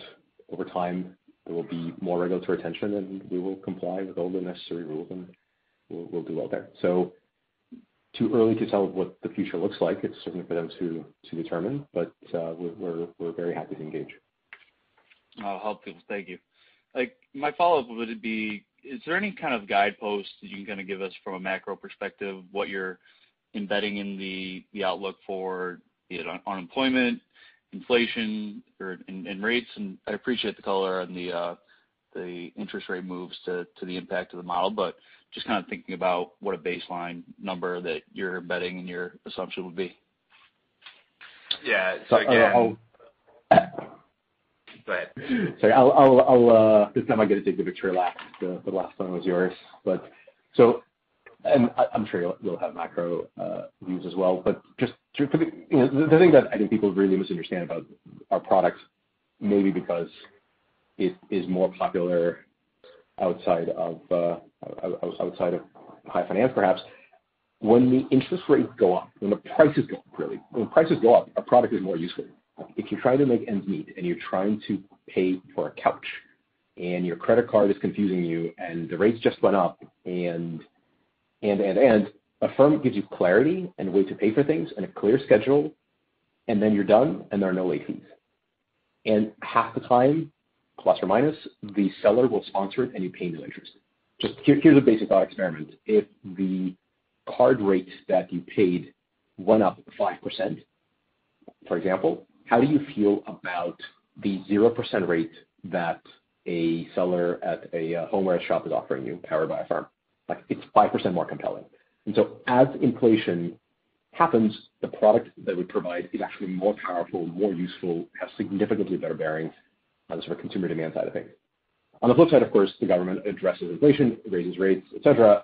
over time there will be more regulatory attention and we will comply with all the necessary rules and we'll do well there. So too early to tell what the future looks like. It's certainly for them to determine, but we're very happy to engage. I'll help people. Thank you. My follow-up would be, is there any kind of guideposts that you can kind of give us from a macro perspective, what you're embedding in the outlook for unemployment, inflation, and rates? And I appreciate the color on the interest rate moves to the impact of the model, but just kind of thinking about what a baseline number that you're embedding in your assumption would be. Yeah. So again, go ahead. Sorry, I'll this time I get to take the victory lap. The last one was yours, but and I'm sure you'll have macro views as well, but just the thing that I think people really misunderstand about our product, maybe because it is more popular outside of high finance perhaps, when the interest rates go up, when the prices go up, really, when prices go up, our product is more useful. If you're trying to make ends meet and you're trying to pay for a couch and your credit card is confusing you and the rates just went up and Affirm gives you clarity and a way to pay for things and a clear schedule, and then you're done and there are no late fees. And half the time, plus or minus, the seller will sponsor it and you pay no interest. Just here's a basic thought experiment. If the card rate that you paid went up 5%, for example, how do you feel about the 0% rate that a seller at a homeware shop is offering you, powered by Affirm? It's 5% more compelling. And so as inflation happens, the product that we provide is actually more powerful, more useful, has significantly better bearing on the sort of consumer demand side of things. On the flip side, of course, the government addresses inflation, raises rates, et cetera.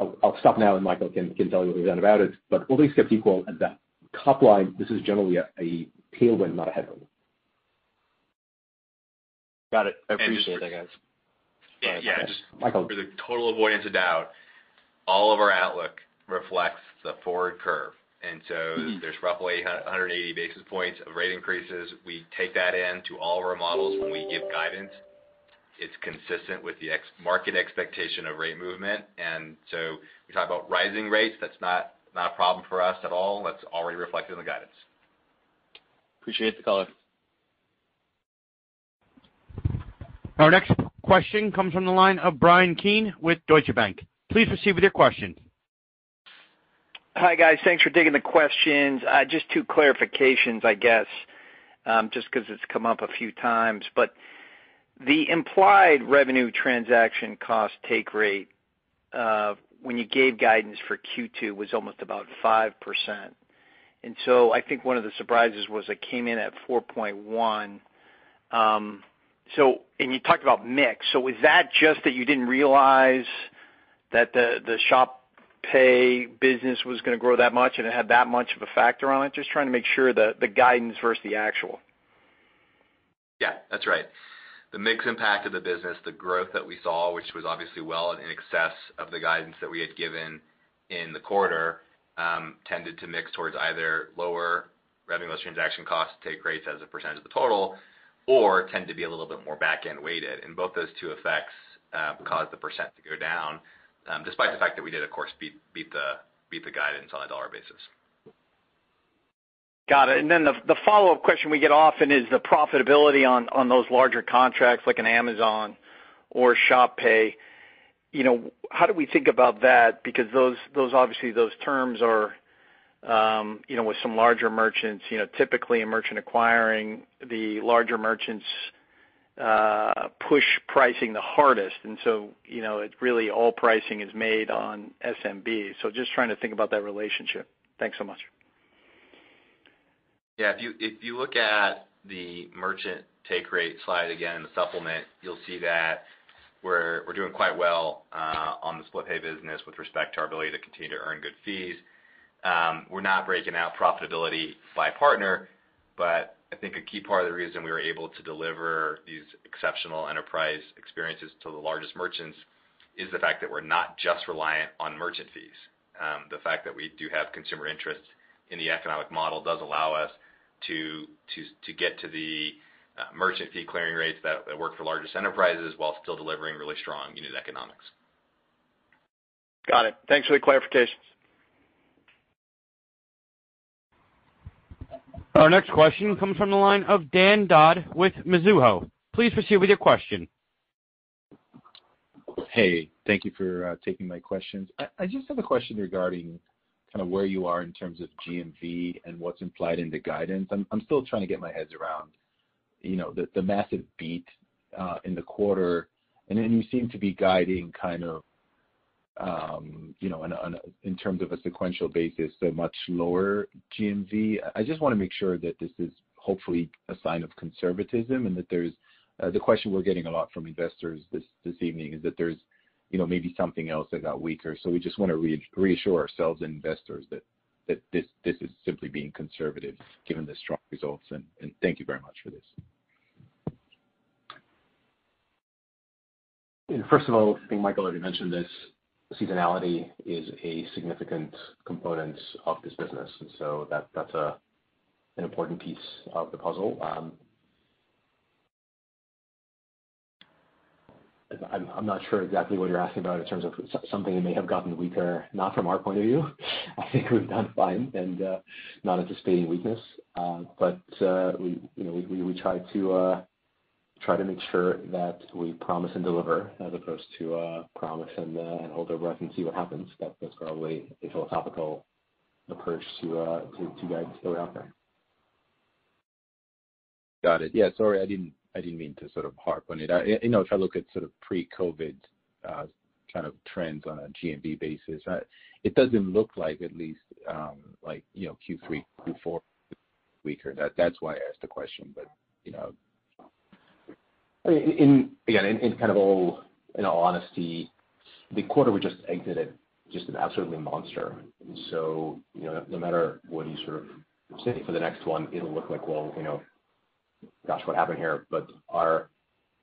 I'll stop now and Michael can tell you what we've done about it, but all things kept equal at that top line, this is generally a tailwind, not a headwind. Got it. I appreciate that, guys. Michael. For the total avoidance of doubt, all of our outlook reflects the forward curve. And so there's roughly 180 basis points of rate increases. We take that into all of our models when we give guidance. It's consistent with the market expectation of rate movement. And so we talk about rising rates. That's not a problem for us at all. That's already reflected in the guidance. Appreciate the color. Our next question comes from the line of Brian Keane with Deutsche Bank. Please proceed with your question. Hi, guys. Thanks for taking the questions. Just two clarifications, I guess, just because it's come up a few times. But the implied revenue transaction cost take rate when you gave guidance for Q2 was almost about 5%. And so I think one of the surprises was it came in at 4.1. So, and you talked about mix. So is that just that you didn't realize that the ShopPay business was going to grow that much and it had that much of a factor on it? Just trying to make sure the guidance versus the actual. Yeah, that's right. The mix impact of the business, the growth that we saw, which was obviously well in excess of the guidance that we had given in the quarter, tended to mix towards either lower revenue less transaction costs, take rates as a percentage of the total, or tend to be a little bit more back-end weighted. And both those two effects caused the percent to go down, despite the fact that we did, of course, beat the guidance on a dollar basis. Got it. And then the follow-up question we get often is the profitability on those larger contracts like an Amazon or ShopPay. You know, how do we think about that? Because those obviously those terms are, you know, with some larger merchants, you know, typically in merchant acquiring, the larger merchants push pricing the hardest. And so, you know, it really all pricing is made on SMB. So just trying to think about that relationship. Thanks so much. Yeah, if you look at the merchant take rate slide again in the supplement, you'll see that we're doing quite well on the split pay business with respect to our ability to continue to earn good fees. We're not breaking out profitability by partner, but I think a key part of the reason we were able to deliver these exceptional enterprise experiences to the largest merchants is the fact that we're not just reliant on merchant fees. The fact that we do have consumer interest in the economic model does allow us to get to the merchant fee clearing rates that work for largest enterprises while still delivering really strong unit economics. Got it. Thanks for the clarifications. Our next question comes from the line of Dan Dodd with Mizuho. Please proceed with your question. Hey, thank you for taking my questions. I just have a question regarding kind of where you are in terms of GMV and what's implied in the guidance. I'm still trying to get my head around, you know, the massive beat in the quarter, and then you seem to be guiding kind of, you know, in terms of a sequential basis, so much lower GMV. I just want to make sure that this is hopefully a sign of conservatism, and that there's the question we're getting a lot from investors this evening is that there's, you know, maybe something else that got weaker. So we just want to reassure ourselves and investors that this is simply being conservative, given the strong results. And thank you very much for this. And first of all, I think Michael already mentioned this. Seasonality is a significant component of this business, and so that's an important piece of the puzzle. I'm not sure exactly what you're asking about in terms of something that may have gotten weaker, not from our point of view. I think we've done fine and not anticipating weakness, but we try to make sure that we promise and deliver as opposed to promise and hold our breath and see what happens. That's probably a philosophical approach to guidance that we're out there. Got it. Yeah, sorry, I didn't mean to sort of harp on it. If I look at sort of pre-COVID kind of trends on a GMV basis, it doesn't look like, at least like, you know, Q3, Q4 weaker. That's why I asked the question. But, you know, I mean, in all honesty, the quarter we just exited, just an absolutely monster. So, you know, no matter what you sort of say for the next one, it'll look like, well, you know, gosh, what happened here? But our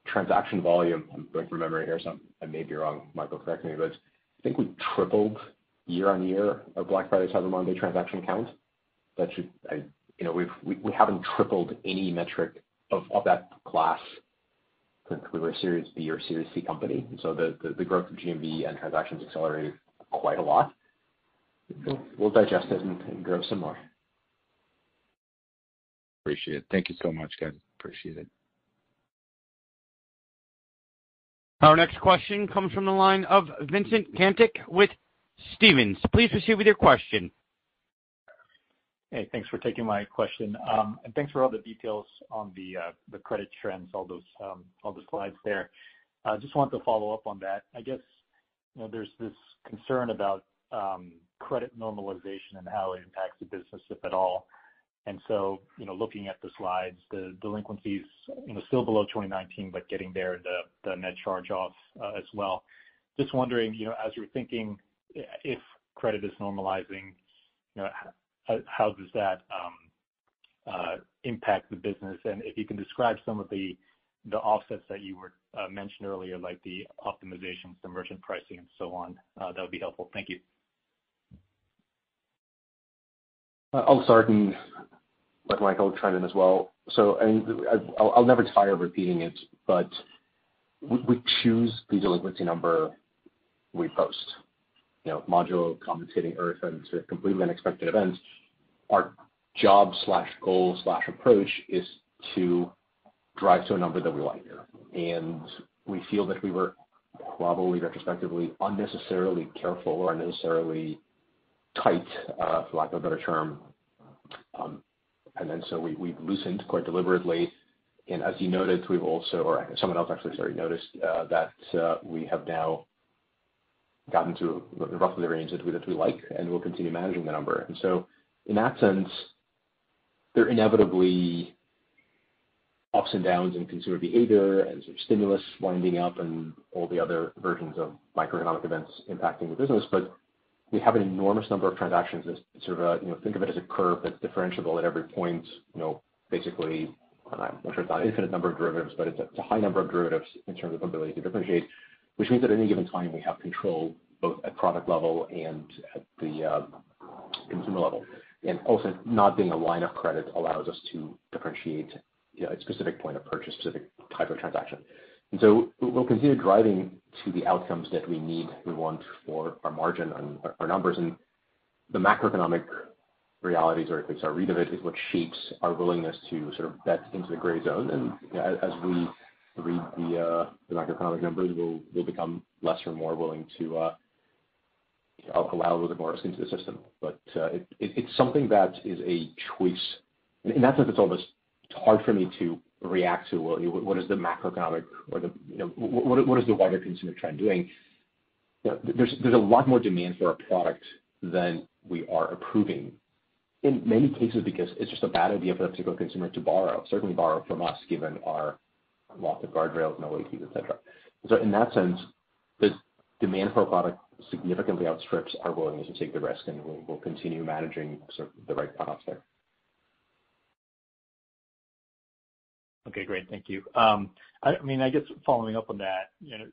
transaction volume, I'm going from memory here, so I may be wrong, Michael, correct me, but I think we tripled year on year our Black Friday, Cyber Monday transaction count. That should, we haven't tripled any metric of that class since we were a Series B or Series C company. And so the growth of GMV and transactions accelerated quite a lot. We'll digest it and grow some more. Appreciate it. Thank you so much, guys. Appreciate it. Our next question comes from the line of Vincent Caintic with Stephens. Please proceed with your question. Hey, thanks for taking my question, and thanks for all the details on the credit trends, all the slides there. I just want to follow up on that. I guess you know, there's this concern about credit normalization and how it impacts the business, if at all. And so, you know, looking at the slides, the delinquencies, you know, still below 2019, but getting there, the net charge-off as well. Just wondering, you know, as you're thinking, if credit is normalizing, you know, how does that impact the business? And if you can describe some of the offsets that you were mentioned earlier, like the optimizations, the merchant pricing, and so on, that would be helpful. Thank you. I'll start and let Michael chime in as well. So, I mean, I'll never tire of repeating it, but we choose the delinquency number we post. You know, modulo, compensating Earth, and sort of completely unexpected events. Our job / goal / approach is to drive to a number that we like. And we feel that we were probably retrospectively unnecessarily careful or unnecessarily tight, for lack of a better term. And then so we've loosened quite deliberately. And as you noted, we've also, or someone else actually noticed that we have now gotten to roughly the range that we like, and we'll continue managing the number. And so in that sense, there are inevitably ups and downs in consumer behavior and sort of stimulus winding up and all the other versions of microeconomic events impacting the business. But we have an enormous number of transactions that sort of, you know, think of it as a curve that's differentiable at every point, you know, basically, and I'm not sure it's not an infinite number of derivatives, but it's a high number of derivatives in terms of ability to differentiate, which means that at any given time we have control both at product level and at the consumer level. And also not being a line of credit allows us to differentiate, you know, a specific point of purchase, specific type of transaction. And so we'll continue driving to the outcomes that we want for our margin and our numbers. And the macroeconomic realities, or at least our read of it, is what shapes our willingness to sort of bet into the gray zone. And, you know, as we read the macroeconomic numbers, we'll become less or more willing to allow a little bit more risk into the system. But it's something that is a choice. In that sense, it's almost hard for me to react to what is the macroeconomic or the, you know, what is the wider consumer trend doing. You know, there's a lot more demand for our product than we are approving in many cases, because it's just a bad idea for that particular consumer to certainly borrow from us, given our lots of guardrails, no ATs, etc. So in that sense, the demand for a product significantly outstrips our willingness to take the risk, and we'll continue managing sort of the right products there. Okay, great. Thank you. I guess following up on that, you know,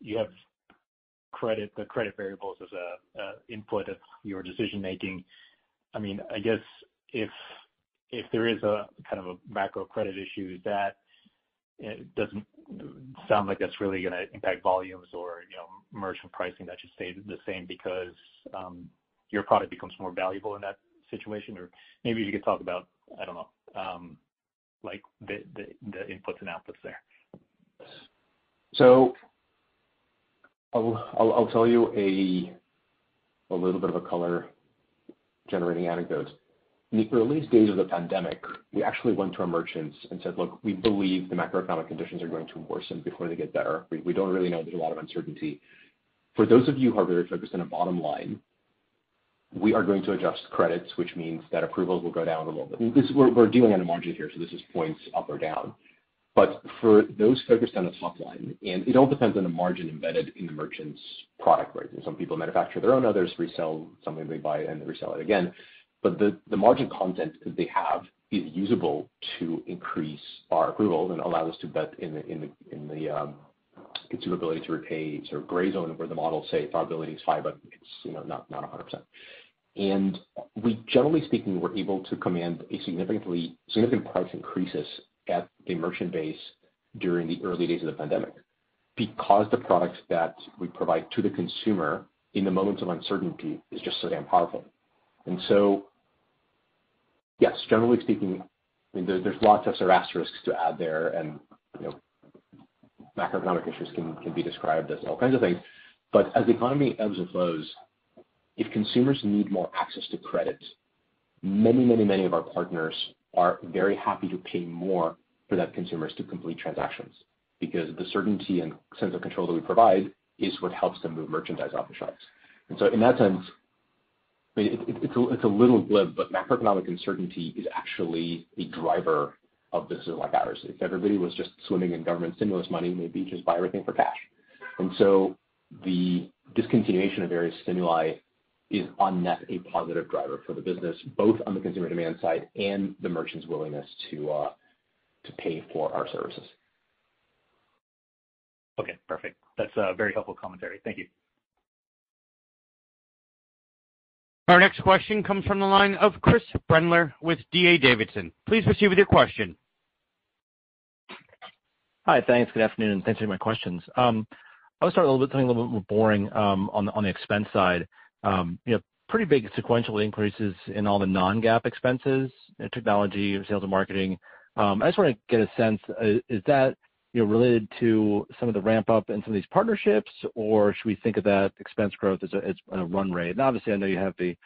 you have credit, the credit variables as a input of your decision making. I mean, I guess if there is a kind of a macro credit issue, that it doesn't sound like that's really going to impact volumes or, you know, merchant pricing. That should stay the same because your product becomes more valuable in that situation. Or maybe you could talk about, I don't know, like the inputs and outputs there. So I'll tell you a little bit of a color generating anecdote. In the earliest days of the pandemic, we actually went to our merchants and said, look, we believe the macroeconomic conditions are going to worsen before they get better. We don't really know. There's a lot of uncertainty. For those of you who are very focused on a bottom line, we are going to adjust credits, which means that approvals will go down a little bit. We're dealing on a margin here, so this is points up or down. But for those focused on the top line, and it all depends on the margin embedded in the merchant's product, right? And some people manufacture their own, others resell something they buy and resell it again. But the margin content that they have is usable to increase our approvals and allow us to bet in the consumer ability to repay sort of gray zone, where the models say probability is high, but it's, you know, not 100%. And we, generally speaking, were able to command a significant price increases at the merchant base during the early days of the pandemic, because the product that we provide to the consumer in the moments of uncertainty is just so damn powerful. And so, yes, generally speaking, I mean, there's lots of sort of asterisks to add there, and, you know, macroeconomic issues can be described as all kinds of things. But as the economy ebbs and flows, if consumers need more access to credit, many, many, many of our partners are very happy to pay more for that consumers to complete transactions, because the certainty and sense of control that we provide is what helps them move merchandise off the shelves. And so in that sense, I mean, it's a little glib, but macroeconomic uncertainty is actually a driver of businesses like ours. If everybody was just swimming in government stimulus money, maybe just buy everything for cash. And so the discontinuation of various stimuli is on net a positive driver for the business, both on the consumer demand side and the merchant's willingness to pay for our services. Okay, perfect. That's a very helpful commentary. Thank you. Our next question comes from the line of Chris Brendler with D.A. Davidson. Please proceed with your question. Hi, thanks. Good afternoon, and thanks for taking my questions. I'll start something a little bit more boring on the expense side. Pretty big sequential increases in all the non-GAAP expenses, technology, sales and marketing. I just want to get a sense, is that related to some of the ramp up in some of these partnerships, or should we think of that expense growth as a run rate? And obviously I know you have the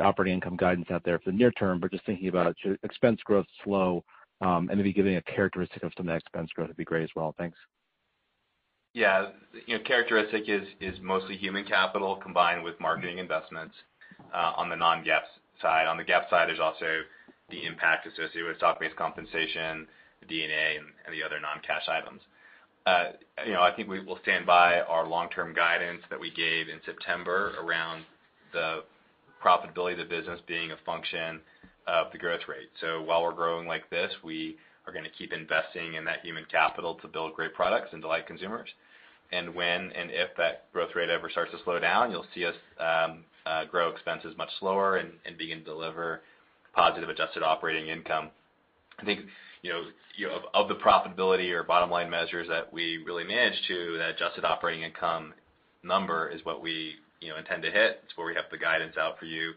operating income guidance out there for the near term, but just thinking about it, should expense growth slow and maybe giving a characteristic of some of that expense growth would be great as well. Thanks. Yeah, characteristic is mostly human capital combined with marketing investments on the non-GAAP side. On the GAAP side, there's also the impact associated with stock-based compensation, the D&A, and the other non-cash items. I think we will stand by our long-term guidance that we gave in September around the profitability of the business being a function of the growth rate. So while we're growing like this, we are going to keep investing in that human capital to build great products and delight consumers. And when and if that growth rate ever starts to slow down, you'll see us grow expenses much slower and begin to deliver positive adjusted operating income. I think, of the profitability or bottom line measures that we really manage to, that adjusted operating income number is what we, intend to hit. It's where we have the guidance out for you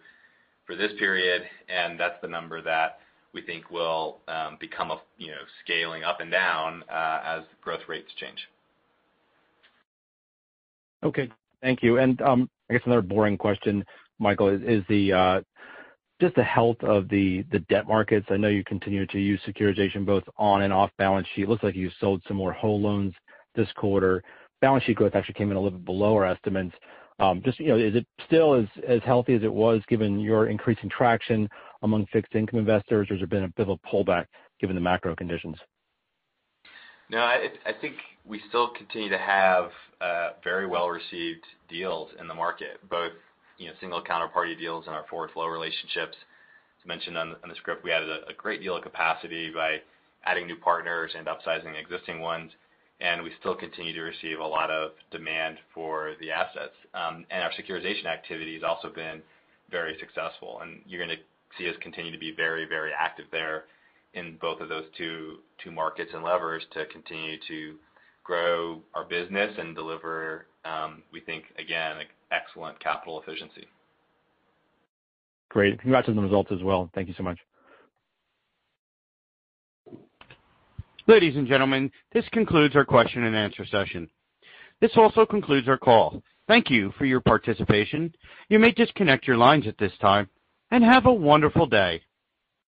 for this period, and that's the number that we think will become scaling up and down as growth rates change. Okay, thank you. And I guess another boring question, Michael, is the just the health of the debt markets. I know you continue to use securitization both on and off balance sheet. It looks like you sold some more whole loans this quarter. Balance sheet growth actually came in a little bit below our estimates. Is it still as healthy as it was given your increasing traction among fixed income investors, or has there been a bit of a pullback given the macro conditions? No, I think we still continue to have very well-received deals in the market, both single counterparty deals and our forward flow relationships. As mentioned on the script, we added a great deal of capacity by adding new partners and upsizing existing ones. And we still continue to receive a lot of demand for the assets. And our securitization activity has also been very successful. And you're going to see us continue to be very, very active there in both of those two markets and levers to continue to grow our business and deliver, we think, again, excellent capital efficiency. Great. Congrats on the results as well. Thank you so much. Ladies and gentlemen, this concludes our question and answer session. This also concludes our call. Thank you for your participation. You may disconnect your lines at this time, and have a wonderful day.